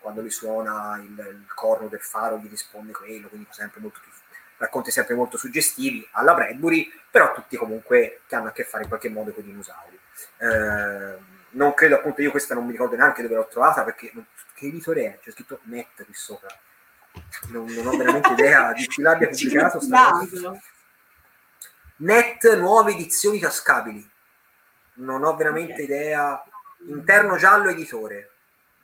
quando lui suona il corno del faro gli risponde quello, quindi sempre molto, racconti sempre molto suggestivi alla Bradbury, però tutti comunque che hanno a che fare in qualche modo con i dinosauri. Non credo, appunto, io questa non mi ricordo neanche dove l'ho trovata, perché che editore è? C'è scritto Net qui sopra, non ho veramente idea di chi l'abbia pubblicato. Net Nuove Edizioni Tascabili, non ho veramente idea. Interno Giallo Editore,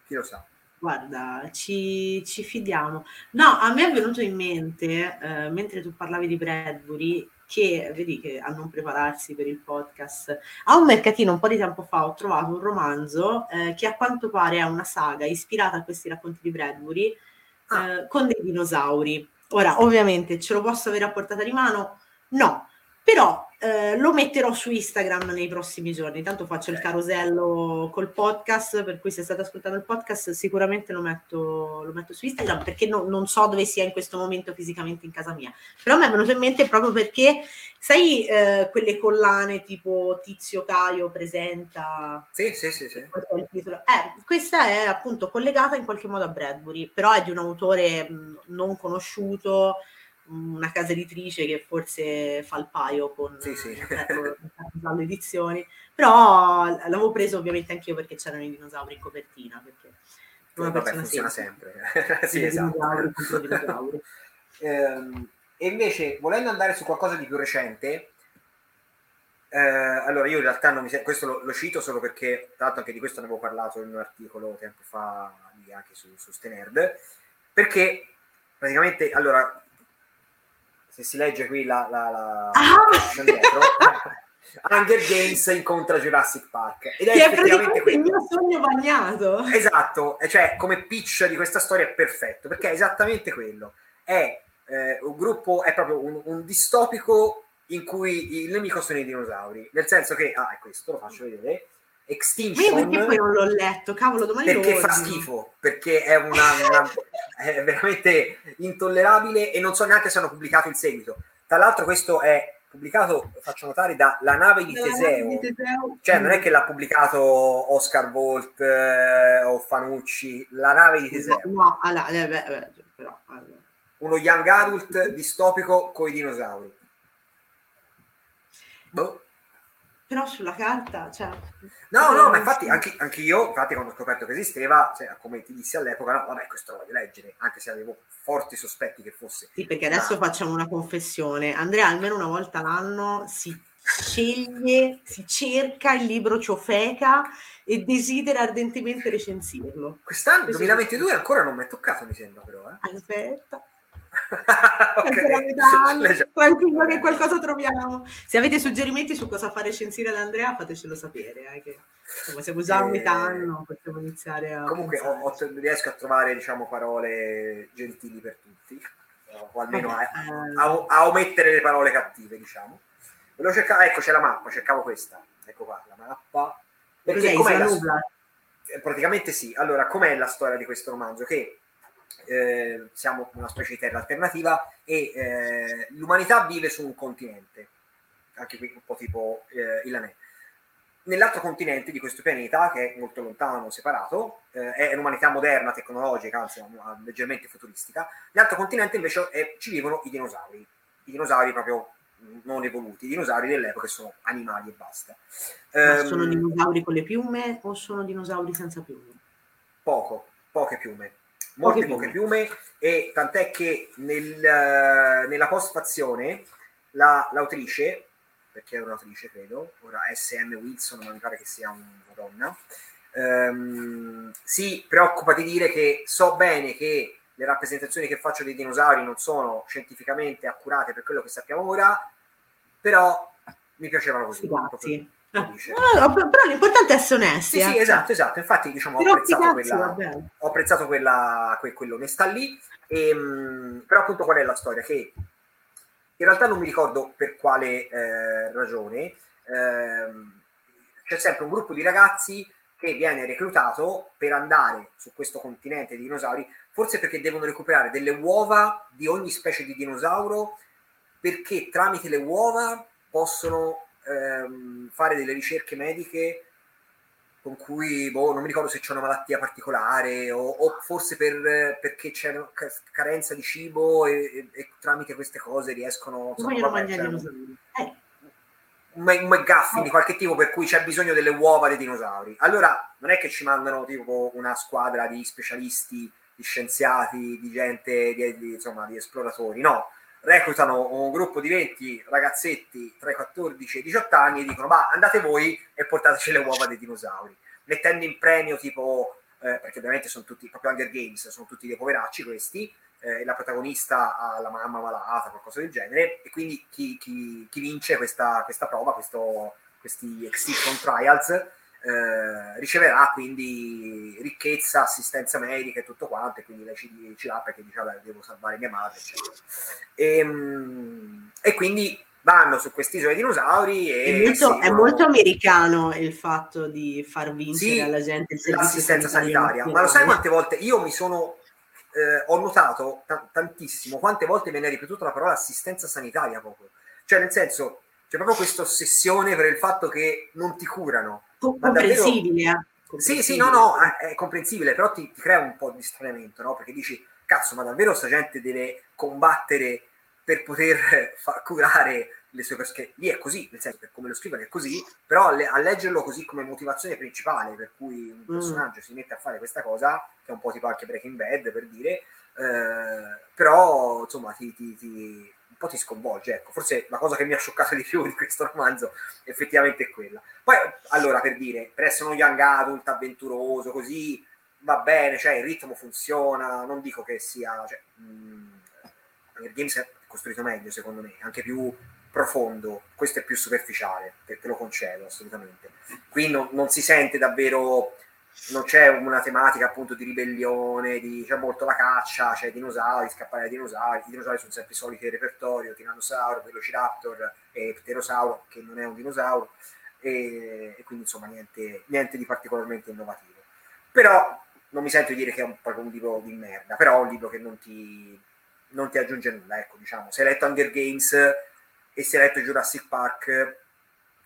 chi lo sa. Guarda, ci fidiamo. No, a me è venuto in mente mentre tu parlavi di Bradbury, che vedi che a non prepararsi per il podcast, a un mercatino un po' di tempo fa ho trovato un romanzo che a quanto pare è una saga ispirata a questi racconti di Bradbury con dei dinosauri. Ora, ovviamente, ce lo posso avere a portata di mano? No, però lo metterò su Instagram nei prossimi giorni. Intanto faccio il carosello col podcast, per cui se state ascoltando il podcast sicuramente lo metto su Instagram, perché non so dove sia in questo momento fisicamente in casa mia. Però mi è venuto in mente proprio perché, sai, quelle collane tipo Tizio Caio presenta... Sì. Questa è appunto collegata in qualche modo a Bradbury, però è di un autore non conosciuto, una casa editrice che forse fa il paio con le edizioni, però l'avevo preso ovviamente anch'io perché c'erano i dinosauri in copertina, perché funziona sempre. Sì, esatto. E invece, volendo andare su qualcosa di più recente, allora io in realtà questo lo cito solo perché, tra l'altro, anche di questo ne avevo parlato in un articolo tempo fa anche su Stenerd, perché praticamente, allora, se si legge qui la dietro, Hunger Games incontra Jurassic Park. Ed è praticamente il mio sogno bagnato. Esatto, cioè come pitch di questa storia è perfetto, perché è esattamente quello. È un gruppo, è proprio un distopico in cui il nemico sono i dinosauri. Nel senso che, è questo, lo faccio vedere, Extinction. Ma perché poi non l'ho letto, cavolo, domani lo Perché fa schifo, perché è una è veramente intollerabile, e non so neanche se hanno pubblicato il seguito. Tra l'altro questo è pubblicato, faccio notare, da La Nave di Teseo. Cioè non è che l'ha pubblicato Oscar Volt o Fanucci, La Nave di Teseo. No, allora, però... uno young adult distopico coi dinosauri. Boh. Però sulla carta, cioè... No, ma infatti anche io, infatti quando ho scoperto che esisteva, cioè, come ti dissi all'epoca, no, vabbè, questo lo voglio leggere, anche se avevo forti sospetti che fosse... Sì, perché adesso facciamo una confessione. Andrea, almeno una volta l'anno, si cerca il libro ciofeca e desidera ardentemente recensirlo. Quest'anno, 2022, ancora non mi è toccato, mi sembra, però, Aspetta... Okay. Tranquillo che qualcosa troviamo. Se avete suggerimenti su cosa fare recensire ad Andrea, fatecelo sapere, che insomma, siamo già a metà anno, possiamo iniziare a comunque riesco a trovare, diciamo, parole gentili per tutti, o almeno a omettere le parole cattive, diciamo. Ecco, c'è la mappa, cercavo questa, ecco qua la mappa, perché com'è praticamente sì. Allora, com'è la storia di questo romanzo? Che siamo una specie di terra alternativa e l'umanità vive su un continente, anche qui un po' tipo Ylané. Nell'altro continente di questo pianeta, che è molto lontano, separato, è un'umanità moderna, tecnologica, anzi leggermente futuristica. Nell'altro continente invece ci vivono i dinosauri proprio non evoluti. I dinosauri dell'epoca sono animali e basta. Ma sono dinosauri con le piume o sono dinosauri senza piume? Poche piume, molte poche piume, e tant'è che nella postfazione l'autrice, perché era un'autrice credo, ora S.M. Wilson, ma mi pare che sia una donna, si preoccupa di dire che so bene che le rappresentazioni che faccio dei dinosauri non sono scientificamente accurate per quello che sappiamo ora, però mi piacevano così. Grazie. Però l'importante è essere onesti. Sì, esatto. Infatti, diciamo, ho apprezzato quell'onestà lì. Però appunto qual è la storia? Che in realtà non mi ricordo per quale ragione. C'è sempre un gruppo di ragazzi che viene reclutato per andare su questo continente di dinosauri, forse perché devono recuperare delle uova di ogni specie di dinosauro, perché tramite le uova possono fare delle ricerche mediche con cui, non mi ricordo se c'è una malattia particolare o forse perché c'è una carenza di cibo e tramite queste cose riescono un McGuffin di qualche tipo, per cui c'è bisogno delle uova dei dinosauri. Allora non è che ci mandano tipo una squadra di specialisti, di scienziati, di gente, insomma, di esploratori, no. Reclutano un gruppo di 20 ragazzetti tra i 14 e i 18 anni e dicono: ma andate voi e portateci le uova dei dinosauri, mettendo in premio tipo, perché ovviamente sono tutti proprio Hunger Games, sono tutti dei poveracci questi, la protagonista ha la mamma malata, qualcosa del genere, e quindi chi vince questa prova, questi Extinction Trials, riceverà quindi ricchezza, assistenza medica e tutto quanto, e quindi lei ci va perché dice: devo salvare mia madre, eccetera. E quindi vanno su quest'isola dei dinosauri è molto americano il fatto di far vincere alla gente il servizio, l'assistenza sanitaria. Ma lo sai quante volte io mi sono ho notato tantissimo quante volte viene ripetuta la parola assistenza sanitaria, proprio, cioè nel senso c'è proprio questa ossessione per il fatto che non ti curano. Comprensibile. Sì, no, è comprensibile, però ti crea un po' di straniamento, no? Perché dici: cazzo, ma davvero sta gente deve combattere per poter far curare le sue persone? Lì è così, nel senso, per come lo scrivono è così, però a leggerlo così come motivazione principale per cui un personaggio si mette a fare questa cosa, che è un po' tipo anche Breaking Bad, per dire, però insomma ti un po' ti sconvolge, ecco. Forse la cosa che mi ha scioccato di più di questo romanzo effettivamente è quella. Poi, allora, per dire, per essere uno young adult avventuroso, così, va bene, cioè il ritmo funziona, non dico che sia... Cioè, il game si è costruito meglio, secondo me, anche più profondo. Questo è più superficiale, te lo concedo, assolutamente. Qui non si sente davvero... Non c'è una tematica appunto di ribellione, c'è molto la caccia, c'è dinosauri, scappare dai dinosauri. I dinosauri sono sempre i soliti repertorio: Tiranosauro, Velociraptor e Pterosauro, che non è un dinosauro, e quindi insomma niente di particolarmente innovativo. Però non mi sento di dire che è proprio un libro di merda, però è un libro che non ti aggiunge nulla, ecco, diciamo. Se hai letto Hunger Games e se hai letto Jurassic Park,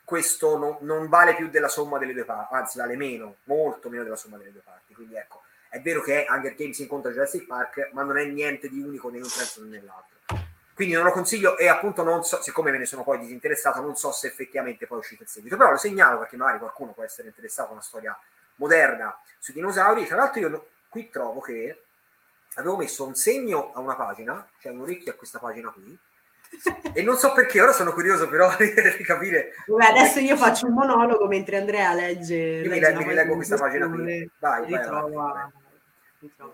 questo non vale più della somma delle due parti, anzi vale meno, molto meno della somma delle due parti. Quindi ecco, È vero che Hunger Games incontra Jurassic Park, ma non è niente di unico né in un senso né nell'altro. Quindi non lo consiglio, e appunto non so, siccome me ne sono poi disinteressato, non so se effettivamente poi è uscito il seguito, però lo segnalo perché magari qualcuno può essere interessato a una storia moderna sui dinosauri. Tra l'altro io qui trovo che avevo messo un segno a una pagina, cioè un orecchio a questa pagina qui, e non so perché, ora sono curioso però di capire. Beh, adesso io faccio un monologo mentre Andrea legge. Io legge mi rileggo questa pagina qui. Vai.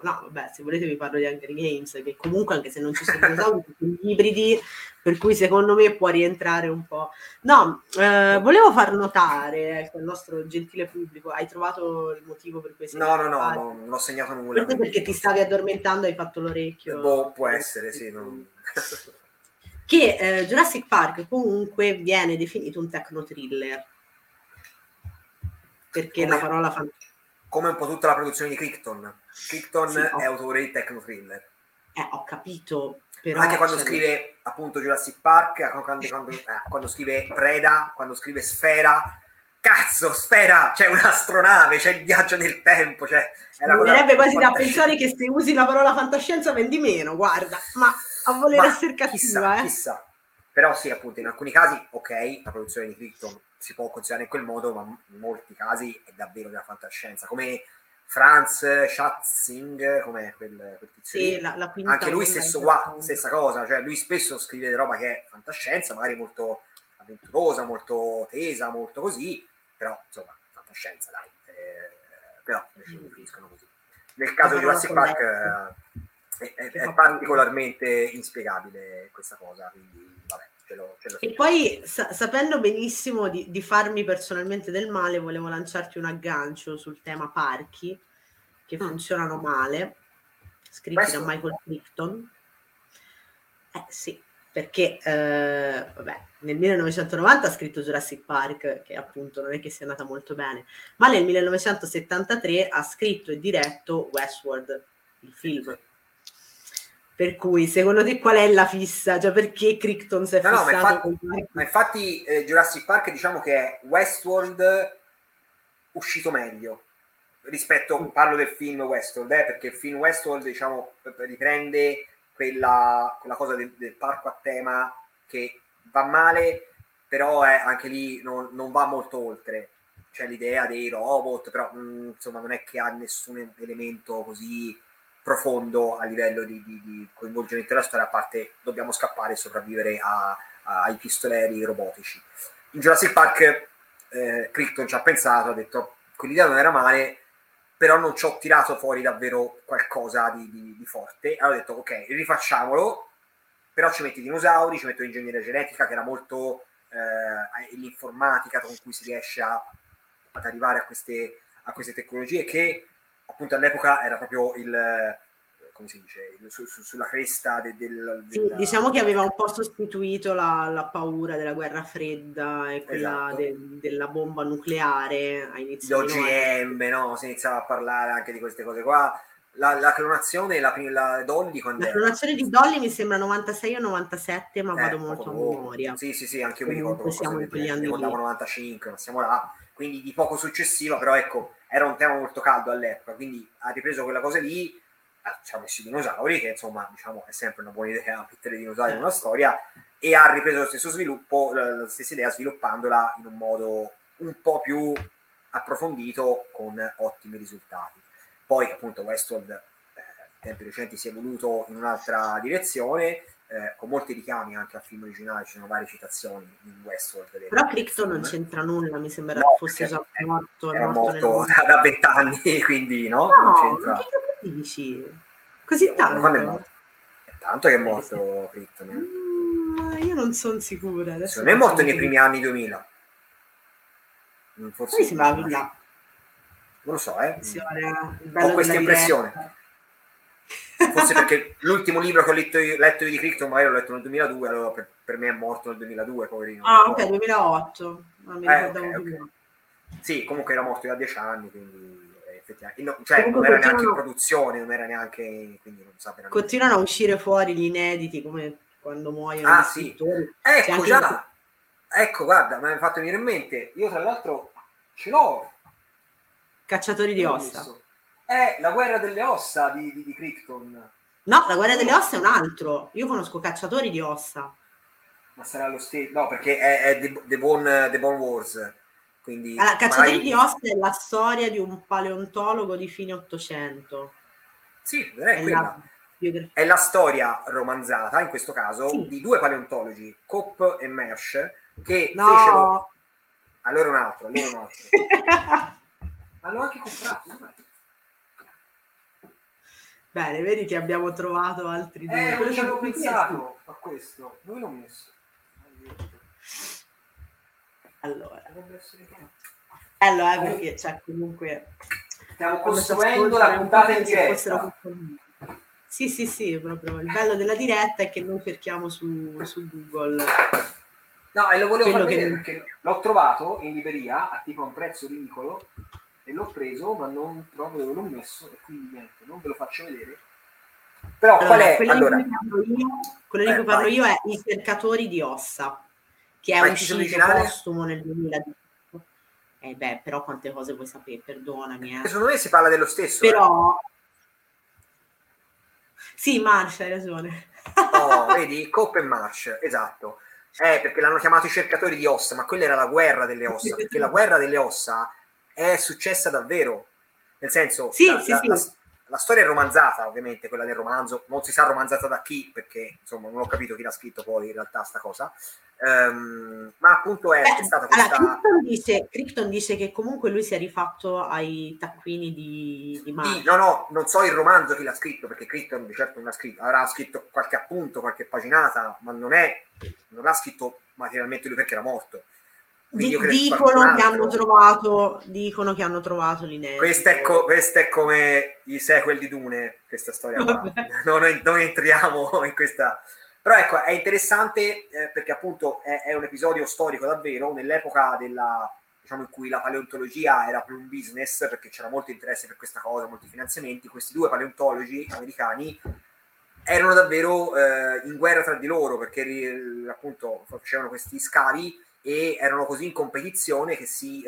No, vabbè, se volete vi parlo di Hunger Games, che comunque, anche se non ci sono dinosauri, sono gli ibridi, per cui secondo me può rientrare un po'. No, volevo far notare, ecco, al nostro gentile pubblico, hai trovato il motivo per cui sei... No, non ho segnato nulla. Forse perché ti stavi addormentando, hai fatto l'orecchio. Boh, può essere, sì. Non... che Jurassic Park comunque viene definito un techno thriller, perché la parola fantastica, come un po' tutta la produzione di Crichton sì, è autore di techno thriller. Ho capito, però anche quando scrive appunto Jurassic Park, quando scrive Preda, quando scrive Sfera, c'è un'astronave, c'è il viaggio nel tempo, cioè è la... Mi verrebbe quasi da pensare che se usi la parola fantascienza vendi meno, guarda, ma a voler essere cattiva, chissà. Però sì, appunto, in alcuni casi, ok, la produzione di Crichton si può considerare in quel modo, ma in molti casi è davvero della fantascienza, come Franz Schatzing, come quel tizio, sì, la quinta, anche lui stesso stessa cosa, cioè lui spesso scrive roba che è fantascienza, magari molto avventurosa, molto tesa, molto così, però insomma fantascienza, dai, però invece lo finiscono così. Nel caso di Jurassic Park è particolarmente inspiegabile questa cosa, quindi vabbè. E poi, sapendo benissimo di farmi personalmente del male, volevo lanciarti un aggancio sul tema parchi che funzionano male, scritti da Michael Crichton. Sì, perché nel 1990 ha scritto Jurassic Park, che appunto non è che sia andata molto bene, ma nel 1973 ha scritto e diretto Westworld, il film. Per cui, secondo te qual è la fissa? Cioè, perché Crichton si è fissato? Ma infatti Jurassic Park, diciamo che è Westworld uscito meglio rispetto, parlo del film Westworld, perché il film Westworld, diciamo, riprende quella cosa del parco a tema che va male, però anche lì non va molto oltre. C'è l'idea dei robot, però insomma non è che ha nessun elemento così profondo a livello di coinvolgimento della storia, a parte dobbiamo scappare e sopravvivere ai pistoleri robotici. In Jurassic Park Crichton ci ha pensato, ha detto quell'idea non era male, però non ci ho tirato fuori davvero qualcosa di forte. Allora ho detto ok, rifacciamolo, però ci metti i dinosauri, ci metto l'ingegneria genetica, che era molto l'informatica con cui si riesce ad arrivare a queste tecnologie che appunto all'epoca era proprio il, come si dice, sulla cresta della... Sì, diciamo che aveva un po' sostituito la paura della guerra fredda e quella della bomba nucleare a inizio dell'OGM, no? Si iniziava a parlare anche di queste cose qua. La clonazione, la Dolly, quando la clonazione di Dolly mi sembra 96 o 97, ma vado molto a memoria. Sì, anche io mi ricordo, siamo in quegli anni 95, ma siamo là, quindi di poco successiva, però ecco, era un tema molto caldo all'epoca, quindi ha ripreso quella cosa lì, ci ha messo i dinosauri, che insomma, diciamo, è sempre una buona idea mettere i dinosauri in una storia, e ha ripreso lo stesso sviluppo, la stessa idea, sviluppandola in un modo un po' più approfondito, con ottimi risultati. Poi appunto Westworld in tempi recenti si è evoluto in un'altra direzione, con molti richiami anche al film originale, ci sono varie citazioni in Westworld. Però Crichton non c'entra nulla, mi sembra che fosse già morto. Era morto da 20 anni, quindi no, non c'entra. Ma che dici? Così tanto? Quando è morto? È tanto che è morto Crichton. Io non sono sicura. Adesso non è morto nei primi anni 2000. Forse sembra là. Non lo so, ho questa impressione. Forse perché l'ultimo libro che ho letto io di Crichton, magari l'ho letto nel 2002, allora per me è morto nel 2002, poverino. Ah, ok, 2008. Non mi ricordavo più. Sì, comunque era morto da 10 anni, quindi effettivamente. No, cioè, comunque non era neanche in produzione, non era neanche... Quindi non so, continuano a uscire fuori gli inediti, come quando muoiono gli scrittori. Ecco, già là. Ecco, guarda, mi hai fatto venire in mente. Io, tra l'altro, ce l'ho. Cacciatori di ossa. È La guerra delle ossa di Crichton. No, La guerra delle ossa è un altro. Io conosco Cacciatori di ossa. Ma sarà lo stesso? No, perché è The Bone Wars. Quindi Cacciatori di ossa è la storia di un paleontologo di fine Ottocento. Sì, è la storia romanzata, in questo caso, sì, di due paleontologi, Cope e Mersch, che fecero... Allora un altro, Hanno anche comprato. Bene, vedi che abbiamo trovato altri due. Non ci avevo pensato a questo. Dove l'ho messo? Allora, perché cioè, comunque... Stiamo costruendo la puntata in diretta. Sì, proprio. Il bello della diretta è che noi cerchiamo su Google. No, e lo volevo far vedere perché l'ho trovato in libreria a tipo un prezzo ridicolo e l'ho preso, ma non trovo dove l'ho messo e quindi niente, non ve lo faccio vedere. Però allora, qual è? Quello di cui parlo io è I cercatori di ossa, che è uscito postumo nel 2018. Però quante cose vuoi sapere, perdonami. Secondo me si parla dello stesso. Però... Sì, Marsh, hai ragione. Oh, vedi? Cope e Marsh, esatto. Perché l'hanno chiamato i cercatori di ossa, ma quella era la guerra delle ossa, perché la guerra delle ossa è successa davvero. Nel senso, la storia è romanzata, ovviamente, quella del romanzo. Non si sa romanzata da chi, perché insomma non ho capito chi l'ha scritto poi in realtà sta cosa. Ma appunto è stata questa... Allora, Crichton dice che comunque lui si è rifatto ai taccuini di Marsh. Sì, no, non so il romanzo chi l'ha scritto, perché Crichton di certo non l'ha scritto. Avrà scritto qualche appunto, qualche paginata, ma non l'ha scritto materialmente lui perché era morto. Dicono che hanno trovato l'inedito. Questa è come i sequel di Dune, questa storia qua. Non entriamo in questa... Però ecco, è interessante perché appunto è un episodio storico davvero, nell'epoca diciamo in cui la paleontologia era più un business, perché c'era molto interesse per questa cosa, molti finanziamenti. Questi due paleontologi americani erano davvero in guerra tra di loro, perché appunto facevano questi scavi e erano così in competizione che si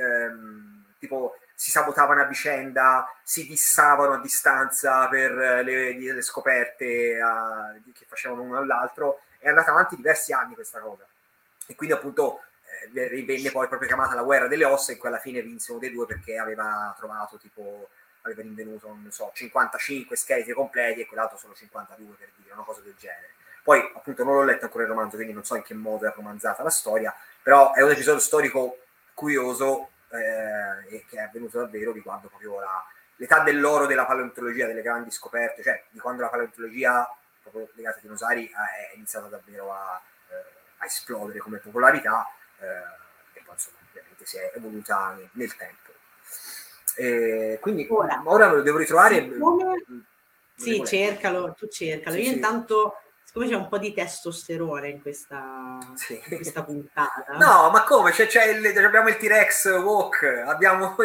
sabotavano a vicenda, si dissavano a distanza per le scoperte che facevano uno all'altro. È andata avanti diversi anni questa cosa e quindi appunto venne poi proprio chiamata la guerra delle ossa, in cui alla fine vinse uno dei due perché aveva rinvenuto, non so, 55 scheletri completi e quell'altro solo 52, per dire, una cosa del genere. Poi appunto non l'ho letto ancora il romanzo, quindi non so in che modo è romanzata la storia, però è un episodio storico curioso e che è avvenuto davvero, riguardo proprio l'età dell'oro della paleontologia, delle grandi scoperte, cioè di quando la paleontologia, proprio legata ai dinosauri, è iniziata davvero a esplodere come popolarità e poi insomma ovviamente si è evoluta nel tempo. Quindi ora me lo devo ritrovare. Sì, cercalo. Io intanto... Siccome c'è un po' di testosterone in questa puntata. No, ma come? Abbiamo il T-rex Walk, abbiamo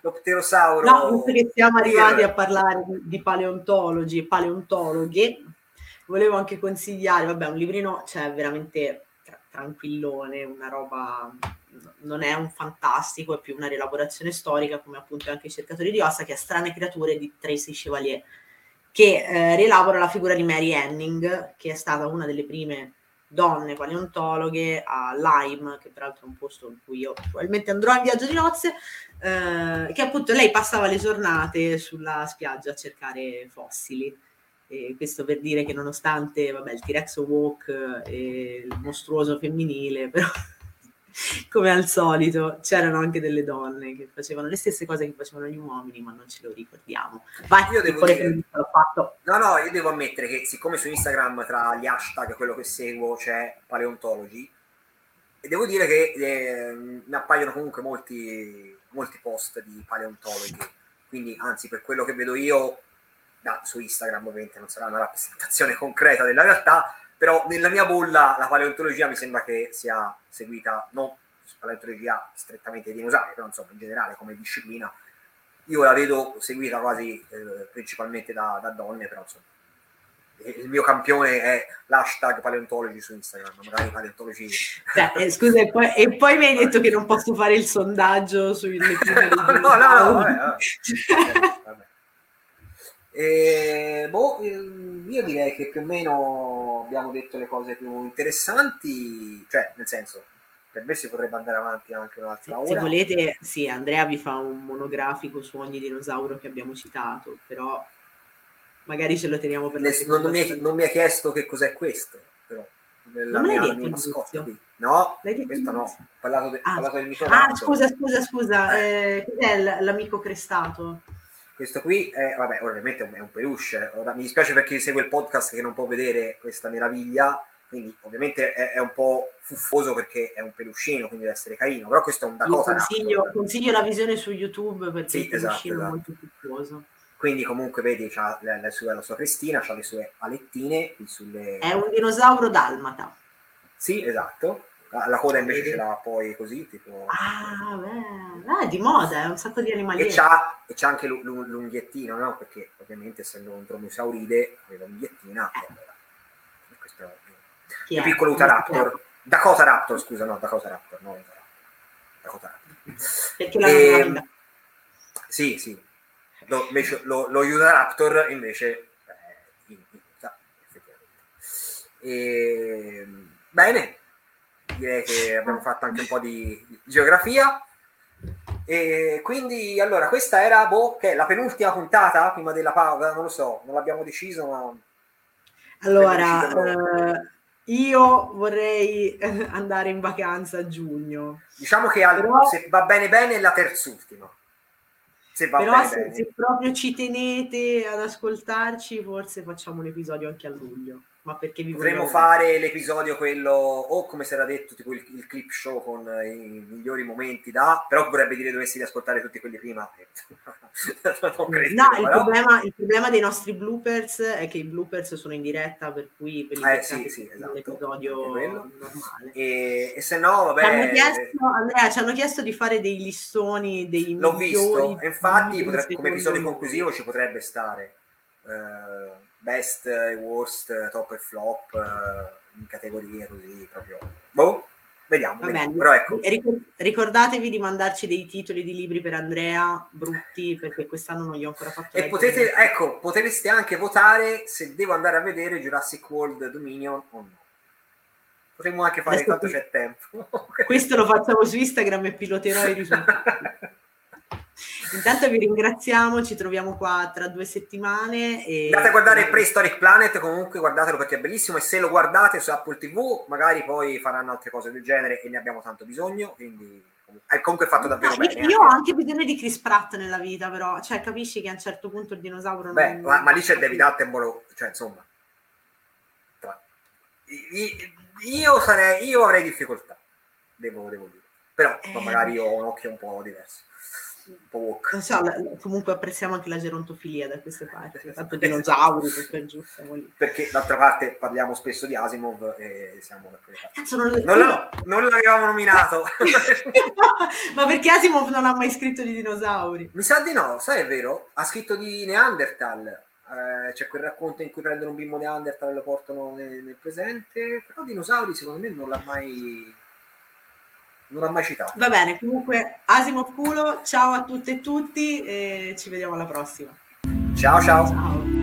lo Pterosauro. No, visto che siamo arrivati a parlare di paleontologi e paleontologhe, volevo anche consigliare, un librino, cioè veramente tranquillone, una roba... Non è un fantastico, è più una rielaborazione storica, come appunto anche I cercatori di ossa, che è Strane creature di Tracy Chevalier, che rielabora la figura di Mary Henning, che è stata una delle prime donne paleontologhe a Lyme, che peraltro è un posto in cui io probabilmente andrò in viaggio di nozze, che appunto lei passava le giornate sulla spiaggia a cercare fossili. E questo per dire che nonostante il T-rex Walk e il mostruoso femminile, però come al solito c'erano anche delle donne che facevano le stesse cose che facevano gli uomini, ma non ce lo ricordiamo. Io devo ammettere che, siccome su Instagram tra gli hashtag, quello che seguo, c'è paleontologi, e devo dire che mi appaiono comunque molti post di paleontologi, quindi anzi, per quello che vedo io su Instagram, ovviamente non sarà una rappresentazione concreta della realtà, però nella mia bolla la paleontologia mi sembra che sia seguita, non paleontologia strettamente dei dinosauri, però insomma in generale come disciplina, io la vedo seguita quasi principalmente da donne, però insomma il mio campione è l'hashtag paleontologi su Instagram, magari paleontologi. Scusa, e poi mi hai detto che non posso fare il sondaggio sui no, vabbè. Vabbè. Io direi che più o meno abbiamo detto le cose più interessanti, cioè nel senso, per me si potrebbe andare avanti anche un'altra ora. Se volete, sì, Andrea vi fa un monografico su ogni dinosauro che abbiamo citato, però magari ce lo teniamo per non mi ha chiesto che cos'è questo, però. Non me l'hai detto qui. No, l'hai questo no. Ho parlato, parlato del microraptor. Scusa. Cos'è l'amico crestato? Questo qui è, vabbè, ovviamente è un peluche. Ora, mi dispiace per chi segue il podcast che non può vedere questa meraviglia, quindi ovviamente è un po' fuffoso perché è un peluscino, quindi deve essere carino, però questo è un Dakota Raptor. Consiglio la visione su YouTube perché sì, il peluscino esatto. È molto fuffoso. Quindi comunque vedi, c'ha la sua crestina, c'ha le sue alettine. È un dinosauro dalmata. Sì, esatto. La coda invece ce l'ha poi così, tipo... Ah, di moda, è un sacco di animali. E c'ha anche l'unghettino, no? Perché ovviamente essendo un dromeosauride aveva l'unghiettina. Questo è il piccolo Utaraptor. Dakota Raptor. Perché la domanda. Sì. Lo Utaraptor invece effettivamente. Bene, direi che abbiamo fatto anche un po' di geografia e quindi allora questa era che è la penultima puntata prima della pausa, non lo so, non l'abbiamo deciso, ma allora io vorrei andare in vacanza a giugno, diciamo che però... se va bene è la terz'ultima. Se proprio ci tenete ad ascoltarci, forse facciamo un episodio anche a luglio. Ma perché potremmo fare l'episodio quello, o come si era detto, tipo il clip show con i migliori momenti però vorrebbe dire dovessi ascoltare tutti quelli prima. Il problema dei nostri bloopers è che i bloopers sono in diretta, per cui esatto. L'episodio normale. E se no, vabbè. Andrea, ci hanno chiesto di fare dei listoni, dei migliori. L'ho visto, e infatti come episodio conclusivo ci potrebbe stare. Best, worst, top e flop in categorie così proprio. Vediamo. Però ecco. Ricordatevi di mandarci dei titoli di libri per Andrea brutti perché quest'anno non gli ho ancora fatto. E potreste anche votare se devo andare a vedere Jurassic World Dominion o no. Potremmo anche fare tanto c'è tempo. Questo lo facciamo su Instagram e piloterò i risultati. Intanto vi ringraziamo, ci troviamo qua tra 2 settimane. Andate a guardare Prehistoric Planet, comunque guardatelo perché è bellissimo, e se lo guardate su Apple TV magari poi faranno altre cose del genere e ne abbiamo tanto bisogno, quindi è comunque fatto davvero bene. Io ho anche bisogno di Chris Pratt nella vita, però cioè capisci che a un certo punto il dinosauro non... ma lì c'è David Attenborough, cioè insomma io avrei difficoltà, devo dire, però magari ho un occhio un po' diverso. Non so, comunque apprezziamo anche la gerontofilia da queste parti, tanto dinosauri per giù, siamo lì. Perché d'altra parte parliamo spesso di Asimov e siamo non l'avevamo nominato. Ma perché Asimov non ha mai scritto di dinosauri? Mi sa di no, sai, è vero, ha scritto di Neanderthal, c'è quel racconto in cui prendono un bimbo Neanderthal e lo portano nel presente, però dinosauri secondo me non l'ha mai citato. Va bene, comunque Asimov culo, ciao a tutte e tutti e ci vediamo alla prossima. Ciao.